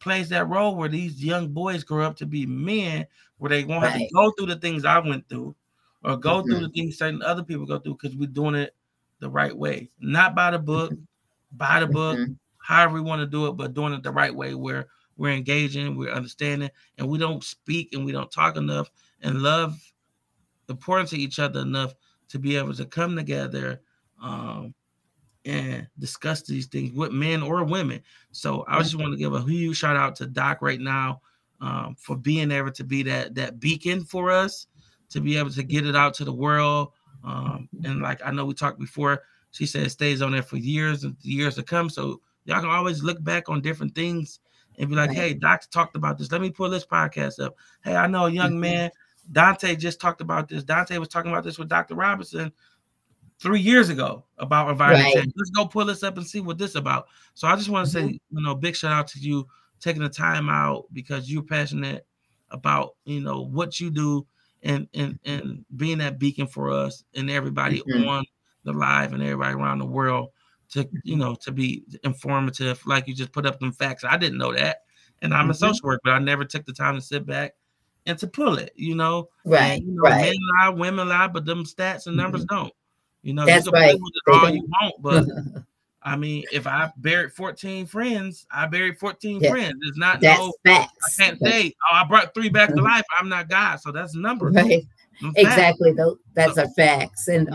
plays that role where these young boys grow up to be men, where they won't have to go through the things I went through, or go through the things certain other people go through, because we're doing it the right way. Not by the book, by the book, however we want to do it, but doing it the right way where we're engaging, we're understanding, and we don't speak and we don't talk enough and love the importance of each other enough to be able to come together and discuss these things with men or women. So I just want to give a huge shout out to Doc right now for being able to be that beacon for us, to be able to get it out to the world. And like, I know we talked before, she said it stays on there for years and years to come. So y'all can always look back on different things and be like, hey, Doc's talked about this. Let me pull this podcast up. Hey, I know a young man, Dante, just talked about this. Dante was talking about this with Dr. Robinson 3 years ago about environment. Let's go pull this up and see what this about. So I just want to say, you know, big shout out to you taking the time out, because you're passionate about, you know, what you do, and being that beacon for us and everybody on the live and everybody around the world to, you know, to be informative. Like, you just put up them facts. I didn't know that. And I'm a social worker, but I never took the time to sit back and to pull it, you know? Right, you know, men lie, women lie, but them stats and numbers don't. You know, that's you can put it all you want, but I mean, if I buried 14 friends, I buried 14 friends. It's not facts. I can't say, oh, I brought 3 back to life. I'm not God, so that's numbers. Right. Exactly, though. That's our facts. And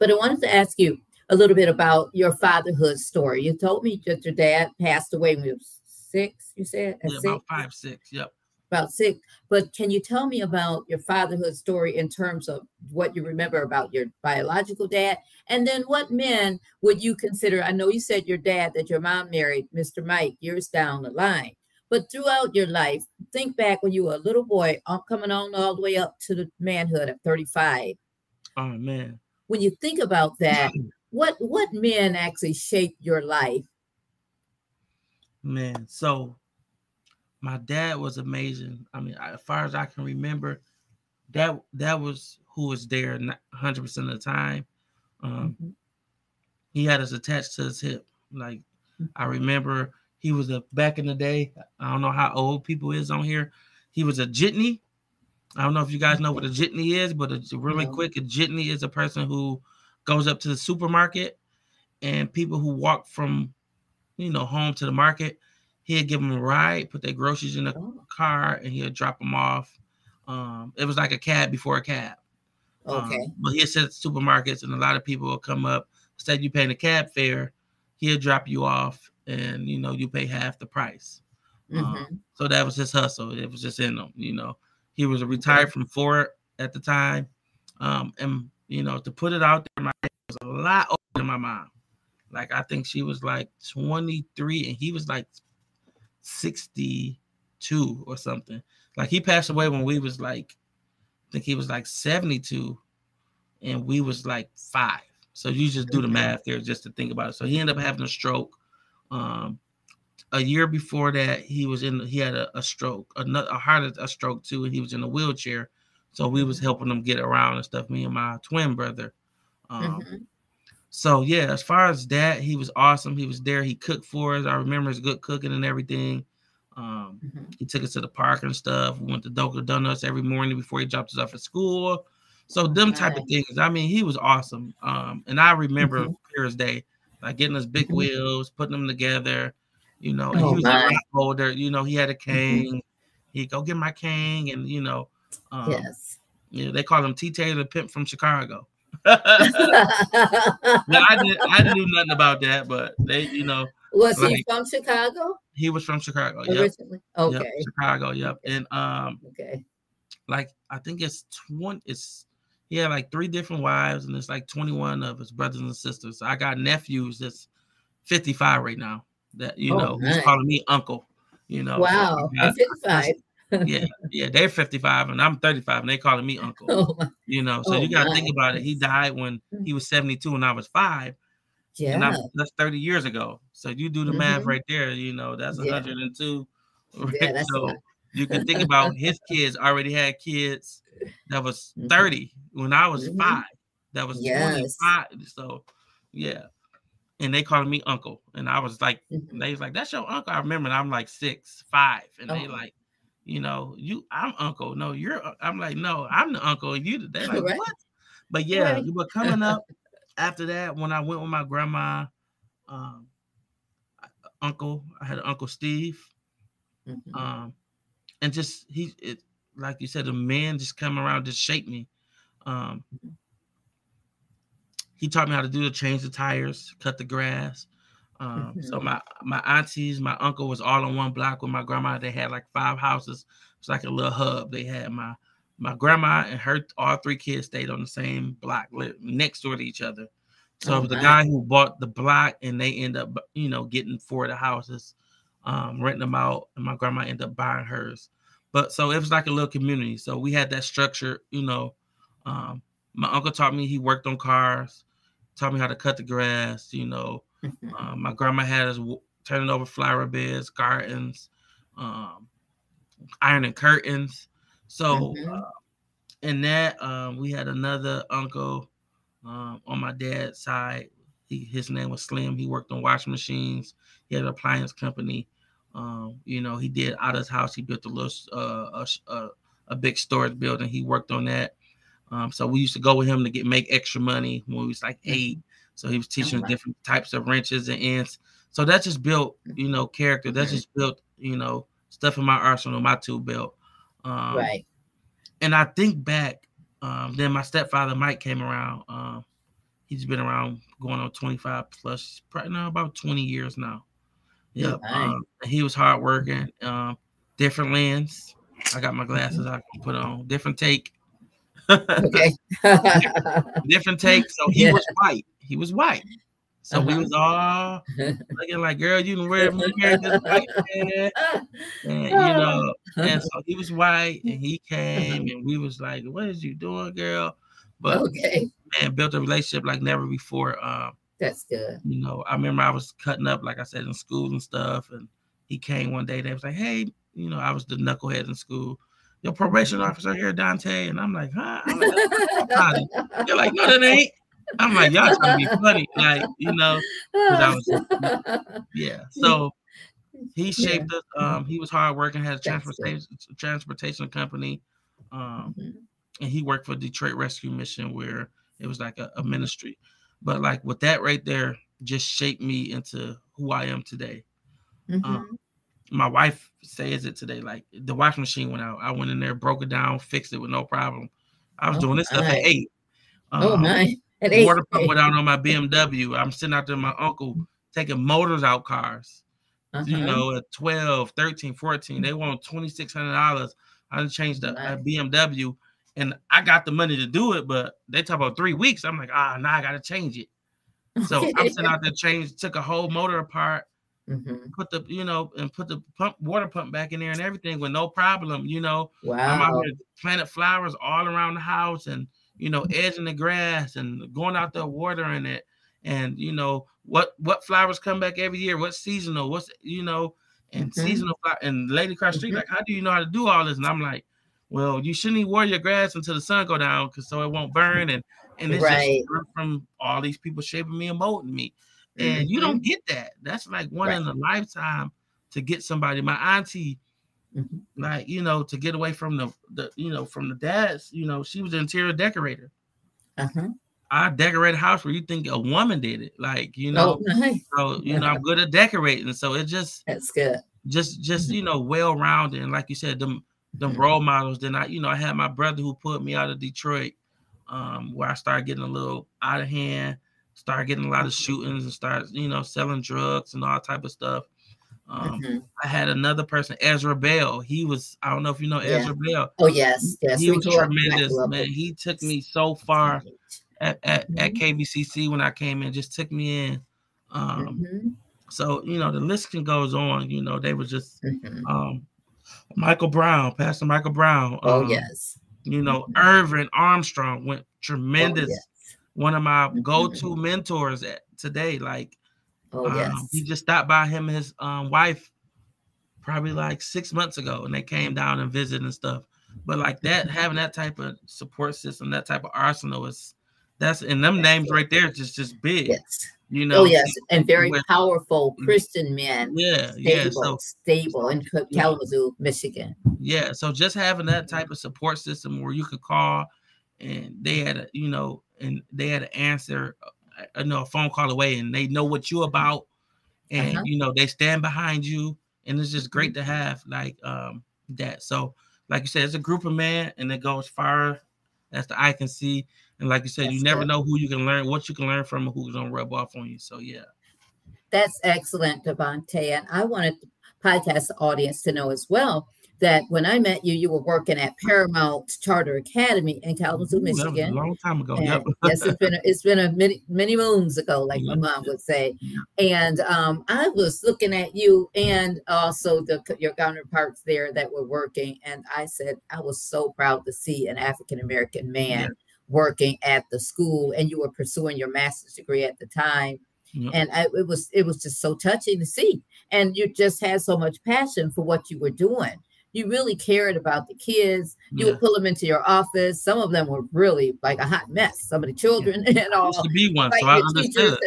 but I wanted to ask you a little bit about your fatherhood story. You told me that your dad passed away when you were 6. You said about 5, 6. Yep. About 6, but can you tell me about your fatherhood story in terms of what you remember about your biological dad, and then what men would you consider? I know you said your dad that your mom married, Mr. Mike, years down the line, but throughout your life, think back when you were a little boy, coming on all the way up to the manhood at 35. Oh man! When you think about that, what men actually shaped your life? Man, so. My dad was amazing. I mean, as far as I can remember, that was who was there 100% of the time. He had us attached to his hip. Like, I remember he was back in the day, I don't know how old people is on here, he was a jitney. I don't know if you guys know what a jitney is, but a jitney is a person who goes up to the supermarket, and people who walk from, you know, home to the market, he'd give them a ride, put their groceries in the car, and he'd drop them off. It was like a cab before a cab. But he'd sit at supermarkets, and a lot of people will come up. Instead of you paying a cab fare, he'll drop you off, and, you know, you pay half the price. So that was his hustle. It was just in him, you know. He was retired from Ford at the time. And, you know, to put it out there, my dad was a lot older than my mom. Like, I think she was like 23 and he was like 62 or something. Like, he passed away when we was like, I think he was like 72 and we was like 5. So you just do the math there just to think about it. So he ended up having a stroke. A year before that, he had a heart stroke too, and he was in a wheelchair. So we was helping him get around and stuff, me and my twin brother. So yeah, as far as that, he was awesome. He was there. He cooked for us. I remember his good cooking and everything. He took us to the park and stuff. We went to Dunkin' Donuts every morning before he dropped us off at school. So them type of things. I mean, he was awesome. And I remember Pierre's day, like getting us big wheels, putting them together, you know, and he was a lot older, you know, he had a cane. He'd go get my cane and, you know, you know, they call him T. Taylor, Pimp from Chicago. Well, I didn't do nothing about that, but they, you know. Was he from Chicago? He was from Chicago. Originally? Okay. Yep. Chicago, yep. And like, I think it's 20, he had like 3 different wives, and it's like 21 of his brothers and sisters. So I got nephews that's 55 right now that, you know, he's calling me uncle, you know. Wow, so I'm 55. Yeah, they're 55 and I'm 35 and they calling me uncle, you know. So you got to think about it. He died when he was 72 and I was 5. Yeah. And that's 30 years ago. So you do the math right there, you know, that's 102. Right? Yeah, that's so you can think about his kids already had kids that was 30 when I was 5. That was 25. So yeah. And they called me uncle. And I was like, they was like, that's your uncle. I remember, and I'm like 6, 5. And they like, you know, I'm uncle. No, I'm like, no, I'm the uncle. And you, they're like, what? But yeah, you were coming up after that. When I went with my grandma, I had Uncle Steve. And just, like you said, the man just come around, just shaped me. He taught me how to change the tires, cut the grass. So my aunties, my uncle was all on one block with my grandma. They had like 5 houses. It's like a little hub. They had my grandma and her, all 3 kids stayed on the same block, next door to each other. So it was the guy who bought the block, and they end up, you know, getting 4 of the houses, renting them out, and my grandma ended up buying hers. But so it was like a little community. So we had that structure, you know. My uncle taught me, he worked on cars, taught me how to cut the grass, you know. My grandma had us turning over flower beds, gardens, ironing curtains. So, in that, we had another uncle on my dad's side. His name was Slim. He worked on washing machines. He had an appliance company. You know, he did out of his house. He built a little a big storage building. He worked on that. So we used to go with him to make extra money when we was like 8. So he was teaching different types of wrenches and ends. So that just built, you know, character. That just built, you know, stuff in my arsenal, my tool belt. And I think back, then my stepfather, Mike, came around. He's been around going on 25 plus, probably now about 20 years now. Yep. He was hardworking. Different lens. I got my glasses I can put on. Different take. Different take. So he was white. So we was all looking like, girl, you can wear my character white, man. And, you know, and so he was white, and he came, and we was like, what is you doing, girl? But, man, built a relationship like never before. That's good. You know, I remember I was cutting up, like I said, in school and stuff, and he came one day, they was like, hey, you know, I was the knucklehead in school. Your probation officer here, Dante. And I'm like, huh? They're like, no, that ain't. I'm like, y'all trying to be funny, like, you know, So he shaped us. He was hardworking, had a transportation company, and he worked for Detroit Rescue Mission, where it was like a ministry. But like with that right there, just shaped me into who I am today. My wife says it today, like the washing machine went out. I went in there, broke it down, fixed it with no problem. I was doing this stuff at 8. Water pump went out on my BMW. I'm sitting out there with my uncle taking motors out cars. You know, at 12, 13, 14. They want $2,600. I changed the BMW, and I got the money to do it, but they talk about 3 weeks. I'm like, now I got to change it. So I'm sitting out there changed, took a whole motor apart, put the, you know, and put the pump, water pump back in there and everything with no problem, you know. Wow. I'm out here planting flowers all around the house and, you know, edging the grass and going out there watering it. And, you know, what flowers come back every year, what's seasonal, what's, you know, and seasonal flower. And lady across the street, like, how do you know how to do all this? And I'm like, well, you shouldn't even water your grass until the sun go down, because so it won't burn. And it's just from all these people shaping me and molding me. And you don't get that. That's like one in a lifetime to get somebody. My auntie, like, you know, to get away from the, you know, from the dads, you know, she was an interior decorator. I decorate a house where you think a woman did it. Like, you know, so, you know, I'm good at decorating. So it just, that's good. Just, you know, well-rounded. And like you said, them role models. Then I, you know, I had my brother who pulled me out of Detroit, where I started getting a little out of hand, started getting a lot of shootings and started, you know, selling drugs and all type of stuff. I had another person, Ezra Bell. He was, I don't know if you know Ezra Bell. Oh, yes. Yes. He was tremendous, man. He took me so far at KVCC when I came in, just took me in. So, you know, the list can goes on, you know, they were just, Michael Brown, Pastor Michael Brown. Oh, yes. You know, Irvin Armstrong went tremendous. Oh, yes. One of my go-to mentors today, like, he just stopped by him and his wife probably like 6 months ago, and they came down and visited and stuff. But like that, having that type of support system, that type of arsenal is, that's, and them names right there, just big. Yes. You know, oh yes, and very powerful Christian men. Yeah, stable in Kalamazoo, Michigan. Yeah, so just having that type of support system where you could call, and they had a, you know, and they had an answer, you know, a phone call away, and they know what you're about, and you know they stand behind you, and it's just great to have like that. So, like you said, it's a group of men, and it goes far. That's the eye can see. And like you said, you never know who you can learn, what you can learn from, who's going to rub off on you. So, yeah. That's excellent, Devante. And I wanted the podcast audience to know as well that when I met you, you were working at Paramount Charter Academy in Kalamazoo, Michigan. That was a long time ago. Yes, it's been many moons ago, like my mom would say. And I was looking at you and also your counterparts there that were working. And I said, I was so proud to see an African-American man working at the school, and you were pursuing your master's degree at the time. And it was just so touching to see. And you just had so much passion for what you were doing. You really cared about the kids. You would pull them into your office. Some of them were really like a hot mess. Some of the children and all. Used to be one, so I understood.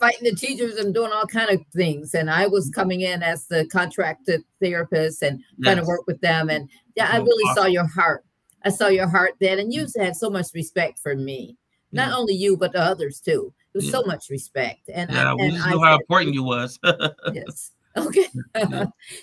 Fighting the teachers and doing all kind of things. And I was coming in as the contracted therapist and trying to work with them. And I really saw your heart. I saw your heart then, and you had so much respect for me. Not only you, but the others too. There was so much respect. And I knew how important you was. Yes. Okay.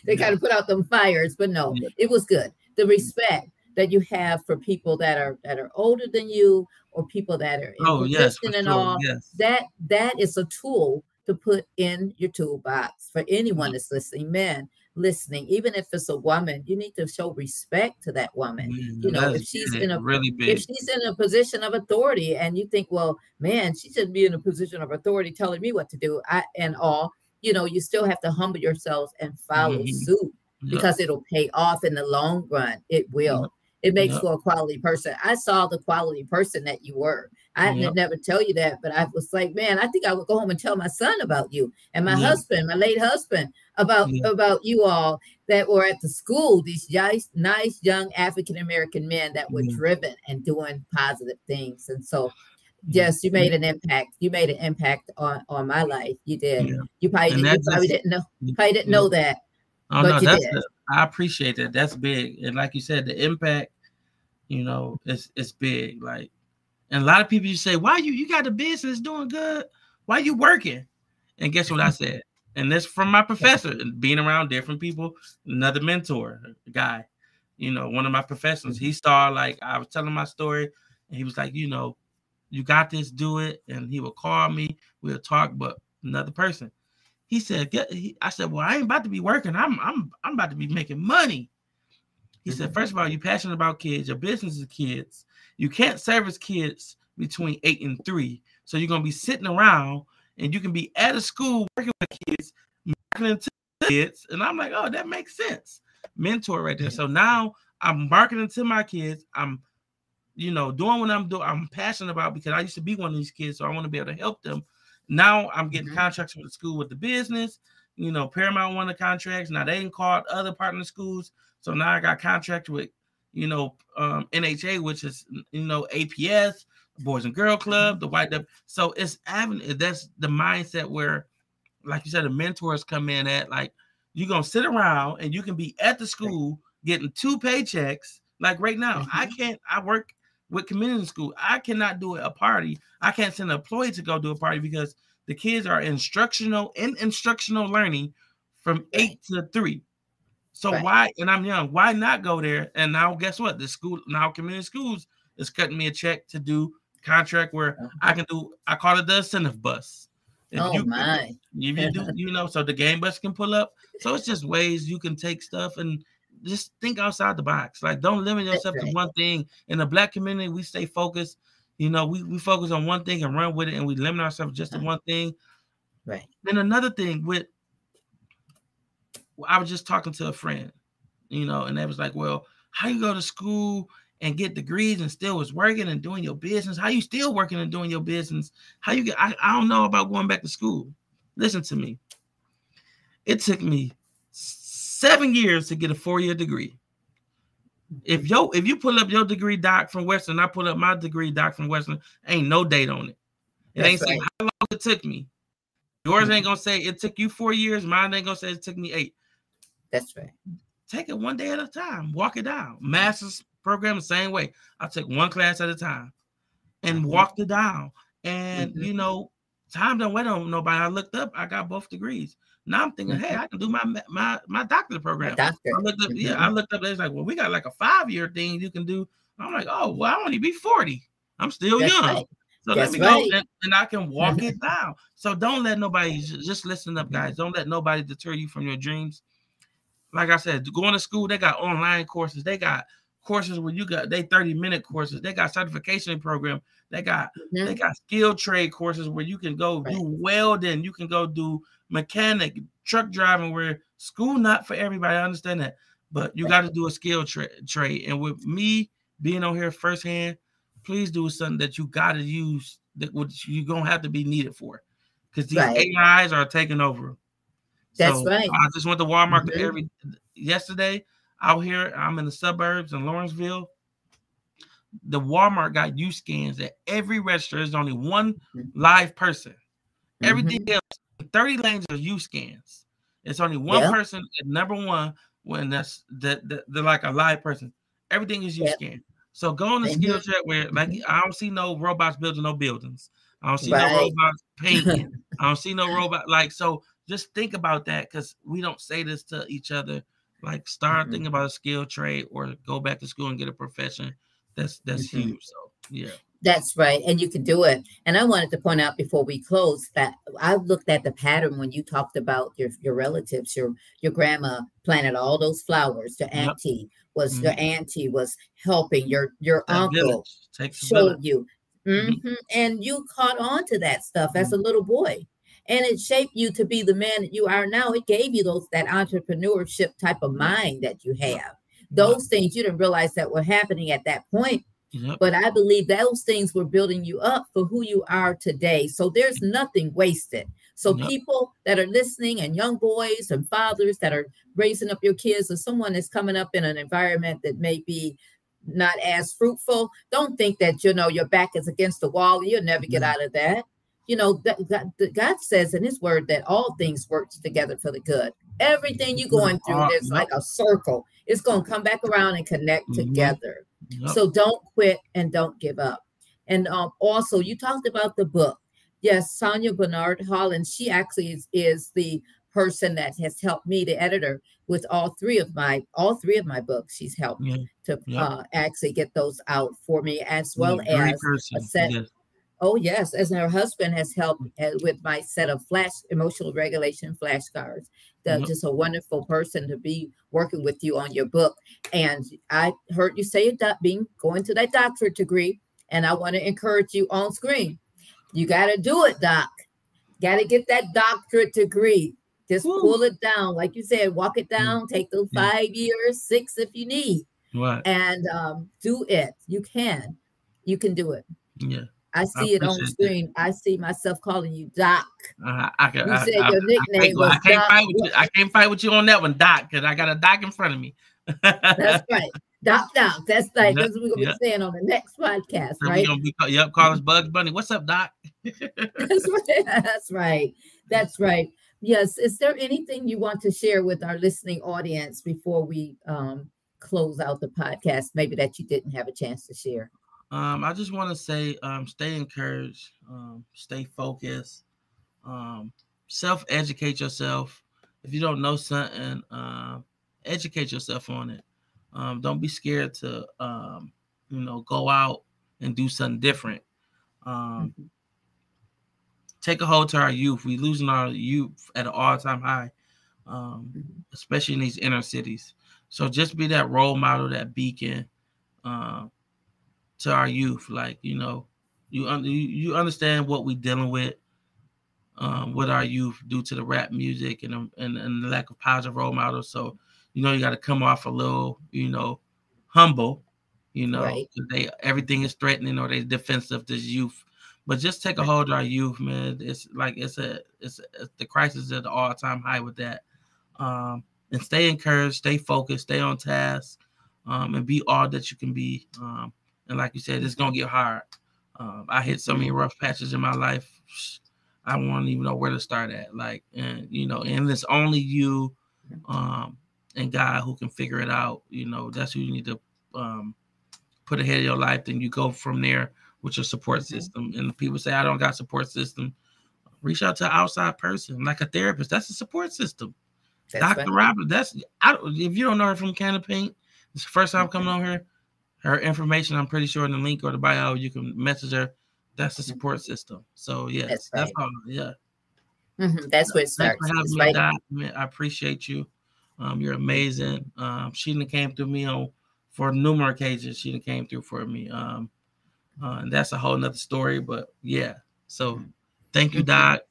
They kind of put out them fires, but no, it was good. The respect that you have for people that are older than you, or people that are in position and all, that is a tool to put in your toolbox for anyone that's listening, men. Listening, even if it's a woman, you need to show respect to that woman. You know, if she's in a position of authority, and you think, well, man, she shouldn't be in a position of authority telling me what to do, you know, you still have to humble yourselves and follow suit, because it'll pay off in the long run. It will. It makes for a quality person. I saw the quality person that you were. I didn't never tell you that, but I was like, man, I think I would go home and tell my son about you and my husband, my late husband, about you all that were at the school, these nice young African-American men that were driven and doing positive things. And so, yes, you made an impact. You made an impact on my life. You did. You probably didn't know that. Oh, no, I appreciate that. That's big. And like you said, the impact, you know, it's big. Like, and a lot of people, you say, why you got the business doing good? Why you working? And guess what I said? And that's from my professor and being around different people. Another mentor guy, you know, one of my professors, he saw, like, I was telling my story, and he was like, you know, you got this, do it. And he would call me, we'll talk, but another person. He said, I said, well, I ain't about to be working. I'm about to be making money. He said, first of all, you're passionate about kids. Your business is kids. You can't service kids between 8 and 3. So you're going to be sitting around and you can be at a school working with kids, marketing to kids. And I'm like, oh, that makes sense. Mentor right there. So now I'm marketing to my kids. I'm, you know, doing what I'm doing. I'm passionate about because I used to be one of these kids. So I want to be able to help them. Now I'm getting contracts with the school with the business. You know, Paramount won the contracts. Now they called other partner schools. So now I got contract with, you know, NHA, which is, you know, APS, Boys and Girl Club, the YW. So it's avenue. That's the mindset where, like you said, the mentors come in at, like, you're going to sit around and you can be at the school getting two paychecks. Like right now, I work with community school. I cannot do a party. I can't send an employee to go do a party because the kids are instructional learning from 8 to 3. So why, and I'm young, why not go there? And now guess what? The school, now community schools is cutting me a check to do contract where I can do, I call it the incentive bus. If if you do, you know, so the game bus can pull up. So it's just ways you can take stuff and just think outside the box. Like, don't limit yourself to one thing. In the Black community, we stay focused. You know, we focus on one thing and run with it, and we limit ourselves just to one thing. Right. Then another thing with, I was just talking to a friend, you know, and they was like, well, how you go to school and get degrees and still was working and doing your business? How you still working and doing your business? How you get, I don't know about going back to school. Listen to me. It took me 7 years to get a 4-year degree. If you pull up your degree doc from Western, I pull up my degree doc from Western, ain't no date on it. It ain't saying how long it took me. Yours ain't going to say it took you 4 years. Mine ain't going to say it took me 8. That's right. Take it one day at a time. Walk it down. Master's program, the same way. I took one class at a time and walked it down. And, you know, time don't wait on nobody. I looked up. I got both degrees. Now I'm thinking, hey, I can do my doctorate program. I looked up, I looked up. It's like, well, we got like a 5-year thing you can do. I'm like, oh, well, I only be 40. I'm still young. Right. So let me go, and I can walk it down. So don't let nobody, just listen up, guys. Don't let nobody deter you from your dreams. Like I said, going to school, they got online courses. They got courses where you got, they 30-minute courses. They got certification program. They got they got skilled trade courses where you can go do welding. You can go do mechanic, truck driving, where school not for everybody. I understand that. But you got to do a skilled trade. And with me being on here firsthand, please do something that you got to use that what you're going to have to be needed for, because these AIs are taking over. That's right. I just went to Walmart yesterday out here. I'm in the suburbs in Lawrenceville. The Walmart got you scans at every register. There's only one live person. Everything else, 30 lanes are you scans. It's only one person at number one when that's they're like a live person. Everything is you scan. So go on the skill track where, like, I don't see no robots building no buildings. I don't see no robots painting. I don't see no robot. Like, so just think about that, because we don't say this to each other. Like, start thinking about a skill trade or go back to school and get a profession. That's huge. So, yeah. That's right. And you can do it. And I wanted to point out before we close that I looked at the pattern when you talked about your relatives, your grandma planted all those flowers, your auntie was your auntie was helping your uncle show you. And you caught on to that stuff as a little boy. And it shaped you to be the man that you are now. It gave you those that entrepreneurship type of mind that you have. Those things you didn't realize that were happening at that point. But I believe those things were building you up for who you are today. So there's nothing wasted. So people that are listening, and young boys and fathers that are raising up your kids, or someone that's coming up in an environment that may be not as fruitful, don't think that, you know, your back is against the wall. You'll never get out of that. You know, God says in his word that all things work together for the good. Everything you're going through, there's like a circle. It's going to come back around and connect together. So don't quit and don't give up. And also, you talked about the book. Yes, Sonia Bernard Holland, she actually is the person that has helped me, the editor, with all three of my books. She's helped to actually get those out for me, as well as a set. Oh, yes. As her husband has helped with my set of emotional regulation flashcards. Just a wonderful person to be working with you on your book. And I heard you say about going to that doctorate degree. And I want to encourage you on screen. You got to do it, Doc. Got to get that doctorate degree. Just pull it down. Like you said, walk it down. Take those 5 years, 6 if you need. Right. And do it. You can. You can do it. Yeah. I see it on screen. I see myself calling you Doc. I can't fight with you on that one, Doc, because I got a Doc in front of me. That's right. Doc, Doc. That's like that's what we're going to be saying on the next podcast, so right? Call us Bugs Bunny. What's up, Doc? That's right. That's right. That's right. Yes. Is there anything you want to share with our listening audience before we close out the podcast, maybe that you didn't have a chance to share? I just want to say, stay encouraged, stay focused, self-educate yourself. If you don't know something, educate yourself on it. Don't be scared to, go out and do something different. Take a hold to our youth. We're losing our youth at an all-time high, especially in these inner cities. So just be that role model, that beacon, to our youth. Like, you understand what we dealing with our youth due to the rap music and the lack of positive role models. So, you got to come off a little, humble, right. Everything is threatening or they defensive to youth, but just take a hold of our youth, man. It's like, the crisis at the all time high with that. And stay encouraged, stay focused, stay on task, and be all that you can be. And like you said, it's going to get hard. I hit so many rough patches in my life. I won't even know where to start at. And it's only you and God who can figure it out. That's who you need to put ahead of your life. Then you go from there with your support system. And people say, I don't got support system. Reach out to an outside person, like a therapist. That's a support system. Dr. Robert, if you don't know her from Can of Paint, it's the first time coming on here. Her information, I'm pretty sure in the link or the bio, you can message her. That's the support system. So, yes, that's all. Yeah. That's what it starts. Thanks for having me, Doc. I appreciate you. You're amazing. She came through me for numerous occasions. She came through for me. And that's a whole nother story, but yeah. So thank you, Doc.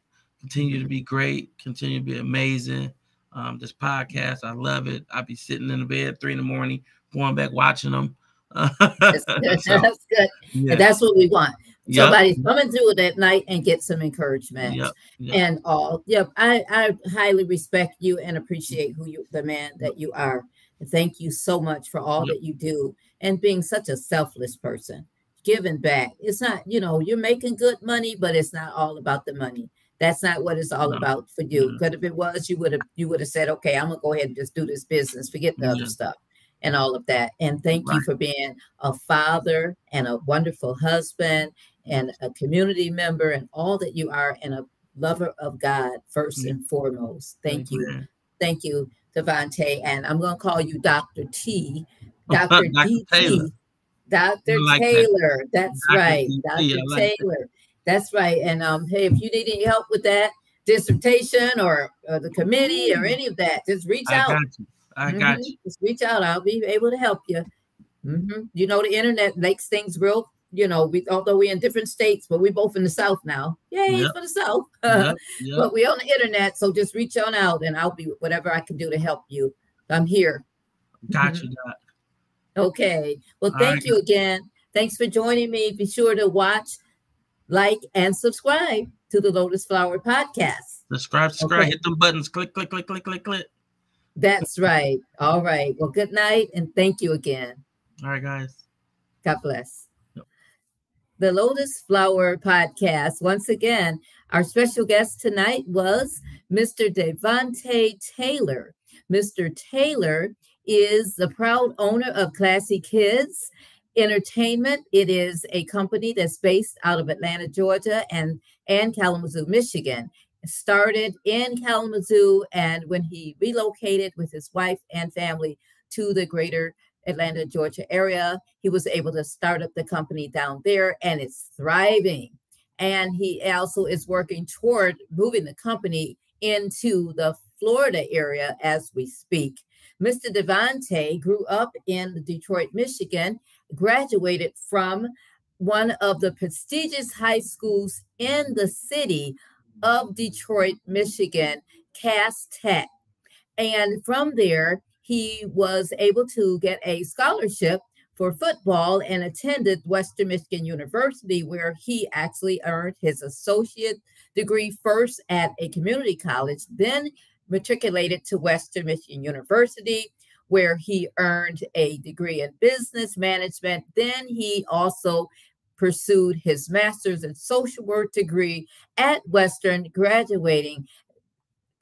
Continue to be great. Continue to be amazing. This podcast, I love it. I be sitting in the bed 3 in the morning, going back, watching them. That's good. So, that's good. Yeah. And that's what we want. Yep. Somebody's coming through that night and get some encouragement and all. Yep. I highly respect you and appreciate the man that you are. And thank you so much for all that you do and being such a selfless person, giving back. It's not, you're making good money, but it's not all about the money. That's not what it's all about for you. Because if it was, you would have said, okay, I'm gonna go ahead and just do this business, forget the other stuff. And all of that. And thank you for being a father and a wonderful husband and a community member and all that you are and a lover of God first and foremost. Thank you. Thank you, Devante. And I'm going to call you Dr. T. Dr. D. Taylor. Dr. Taylor. That's right. Dr. Taylor. That's right. And hey, if you need any help with that dissertation or the committee or any of that, just reach out. I got you. Just reach out. I'll be able to help you. The internet makes things real. Although we're in different states, but we're both in the South now. Yay for the South. But we're on the internet, so just reach on out, and I'll be whatever I can do to help you. I'm here. Got you. Okay. Well, thank you again. Thanks for joining me. Be sure to watch, like, and subscribe to the Lotus Flower Podcast. Subscribe. Okay. Hit them buttons. Click, click, click, click, click, click. That's right. All right. Well, good night and thank you again. All right, guys. God bless. Yep. The Lotus Flower Podcast. Once again, our special guest tonight was Mr. Devante Taylor. Mr. Taylor is the proud owner of Klassy Kidz Entertainment. It is a company that's based out of Atlanta, Georgia and Kalamazoo, Michigan. Started in Kalamazoo, and when he relocated with his wife and family to the greater Atlanta, Georgia area, he was able to start up the company down there, and it's thriving. And he also is working toward moving the company into the Florida area as we speak. Mr. Devante grew up in Detroit, Michigan, graduated from one of the prestigious high schools in the city of Detroit, Michigan, Cass Tech. And from there, he was able to get a scholarship for football and attended Western Michigan University, where he actually earned his associate degree first at a community college, then matriculated to Western Michigan University, where he earned a degree in business management. Then he also pursued his master's in social work degree at Western, graduating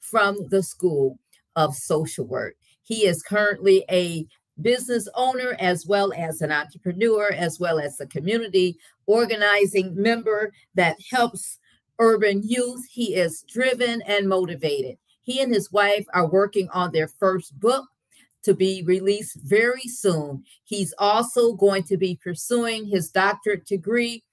from the School of Social Work. He is currently a business owner, as well as an entrepreneur, as well as a community organizing member that helps urban youth. He is driven and motivated. He and his wife are working on their first book to be released very soon. He's also going to be pursuing his doctorate degree,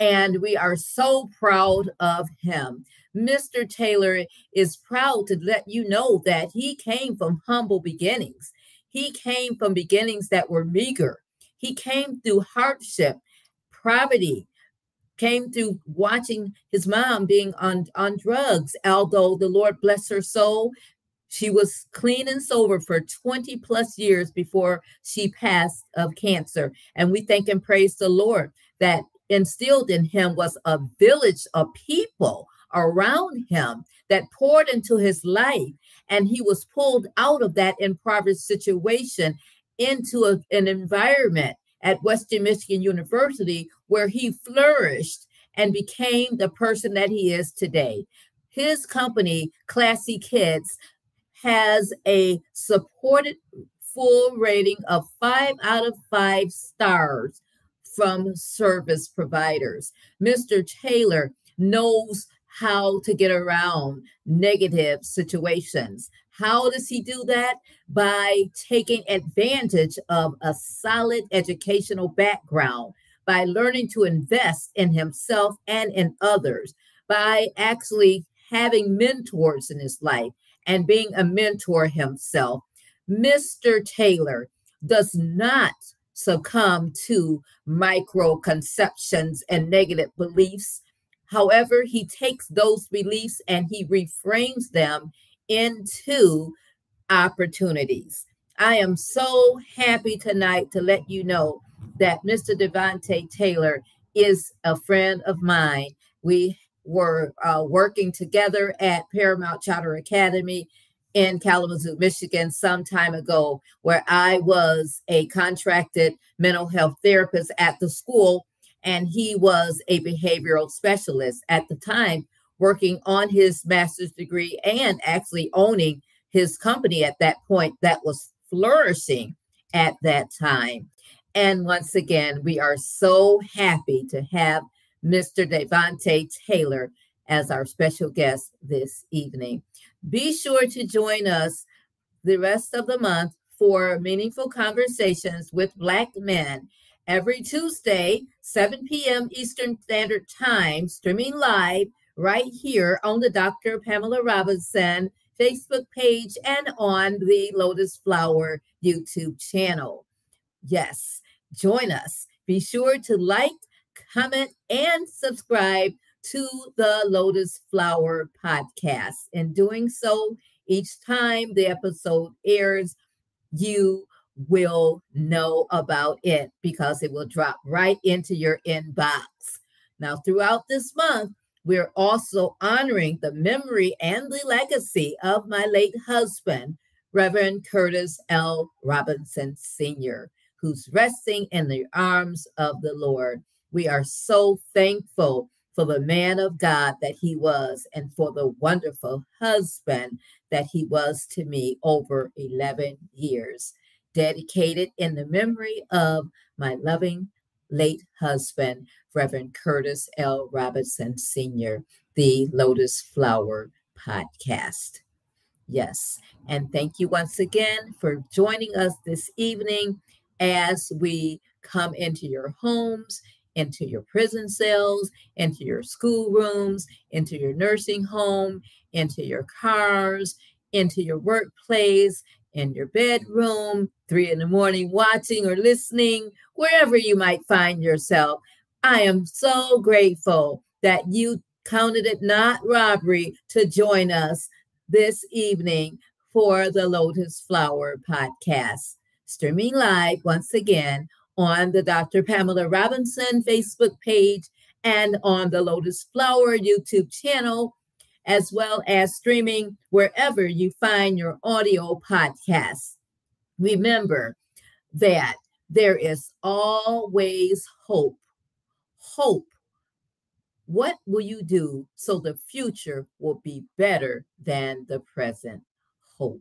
and we are so proud of him. Mr. Taylor is proud to let you know that he came from humble beginnings. He came from beginnings that were meager. He came through hardship, poverty, came through watching his mom being on drugs. Although the Lord bless her soul, she was clean and sober for 20 plus years before she passed of cancer. And we thank and praise the Lord that instilled in him was a village of people around him that poured into his life, and he was pulled out of that impoverished situation into an environment at Western Michigan University where he flourished and became the person that he is today. His company, Klassy Kidz, has a supported full rating of 5 out of 5 stars from service providers. Mr. Taylor knows how to get around negative situations. How does he do that? By taking advantage of a solid educational background, by learning to invest in himself and in others, by actually having mentors in his life and being a mentor himself. Mr. Taylor does not succumb to microconceptions and negative beliefs. However, he takes those beliefs and he reframes them into opportunities. I am so happy tonight to let you know that Mr. Devante Taylor is a friend of mine. We were working together at Paramount Charter Academy in Kalamazoo, Michigan, some time ago, where I was a contracted mental health therapist at the school, and he was a behavioral specialist at the time, working on his master's degree and actually owning his company at that point that was flourishing at that time. And once again, we are so happy to have Mr. Devante Taylor as our special guest this evening. Be sure to join us the rest of the month for Meaningful Conversations with Black Men, every Tuesday, 7 p.m. Eastern Standard Time, streaming live right here on the Dr. Pamela Robinson Facebook page and on the Lotus Flower YouTube channel. Yes, join us. Be sure to like, comment, and subscribe to the Lotus Flower Podcast. In doing so, each time the episode airs, you will know about it because it will drop right into your inbox. Now, throughout this month, we're also honoring the memory and the legacy of my late husband, Reverend Curtis L. Robinson Sr., who's resting in the arms of the Lord. We are so thankful for the man of God that he was and for the wonderful husband that he was to me over 11 years. Dedicated in the memory of my loving late husband, Reverend Curtis L. Robinson Sr., the Lotus Flower Podcast. Yes, and thank you once again for joining us this evening as we come into your homes, into your prison cells, into your schoolrooms, into your nursing home, into your cars, into your workplace, in your bedroom, 3 in the morning, watching or listening, wherever you might find yourself. I am so grateful that you counted it not robbery to join us this evening for the Lotus Flower Podcast, streaming live once again on the Dr. Pamela Robinson Facebook page and on the Lotus Flower YouTube channel, as well as streaming wherever you find your audio podcasts. Remember that there is always hope. Hope. What will you do so the future will be better than the present? Hope.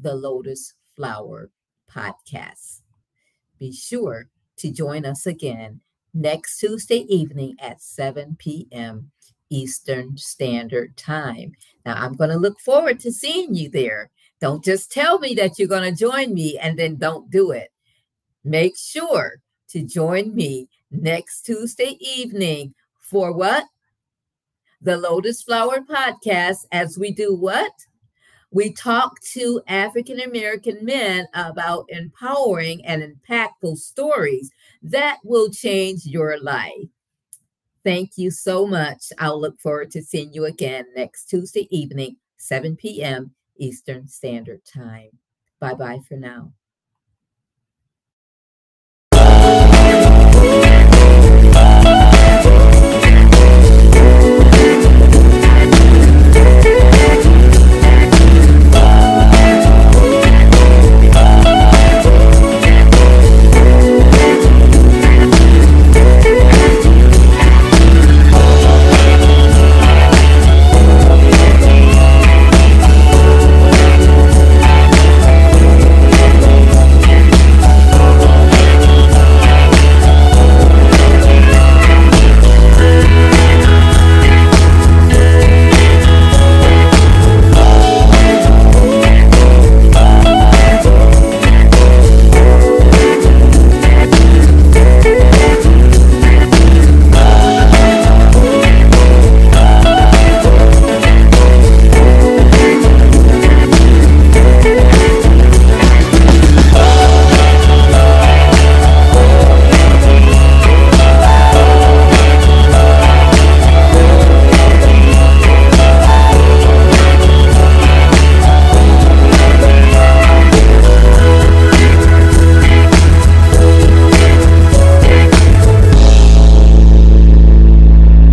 The Lotus Flower Podcast. Be sure to join us again next Tuesday evening at 7 p.m. Eastern Standard Time. Now, I'm going to look forward to seeing you there. Don't just tell me that you're going to join me and then don't do it. Make sure to join me next Tuesday evening for what? The Lotus Flower Podcast, as we do what? We talk to African-American men about empowering and impactful stories that will change your life. Thank you so much. I'll look forward to seeing you again next Tuesday evening, 7 p.m. Eastern Standard Time. Bye-bye for now.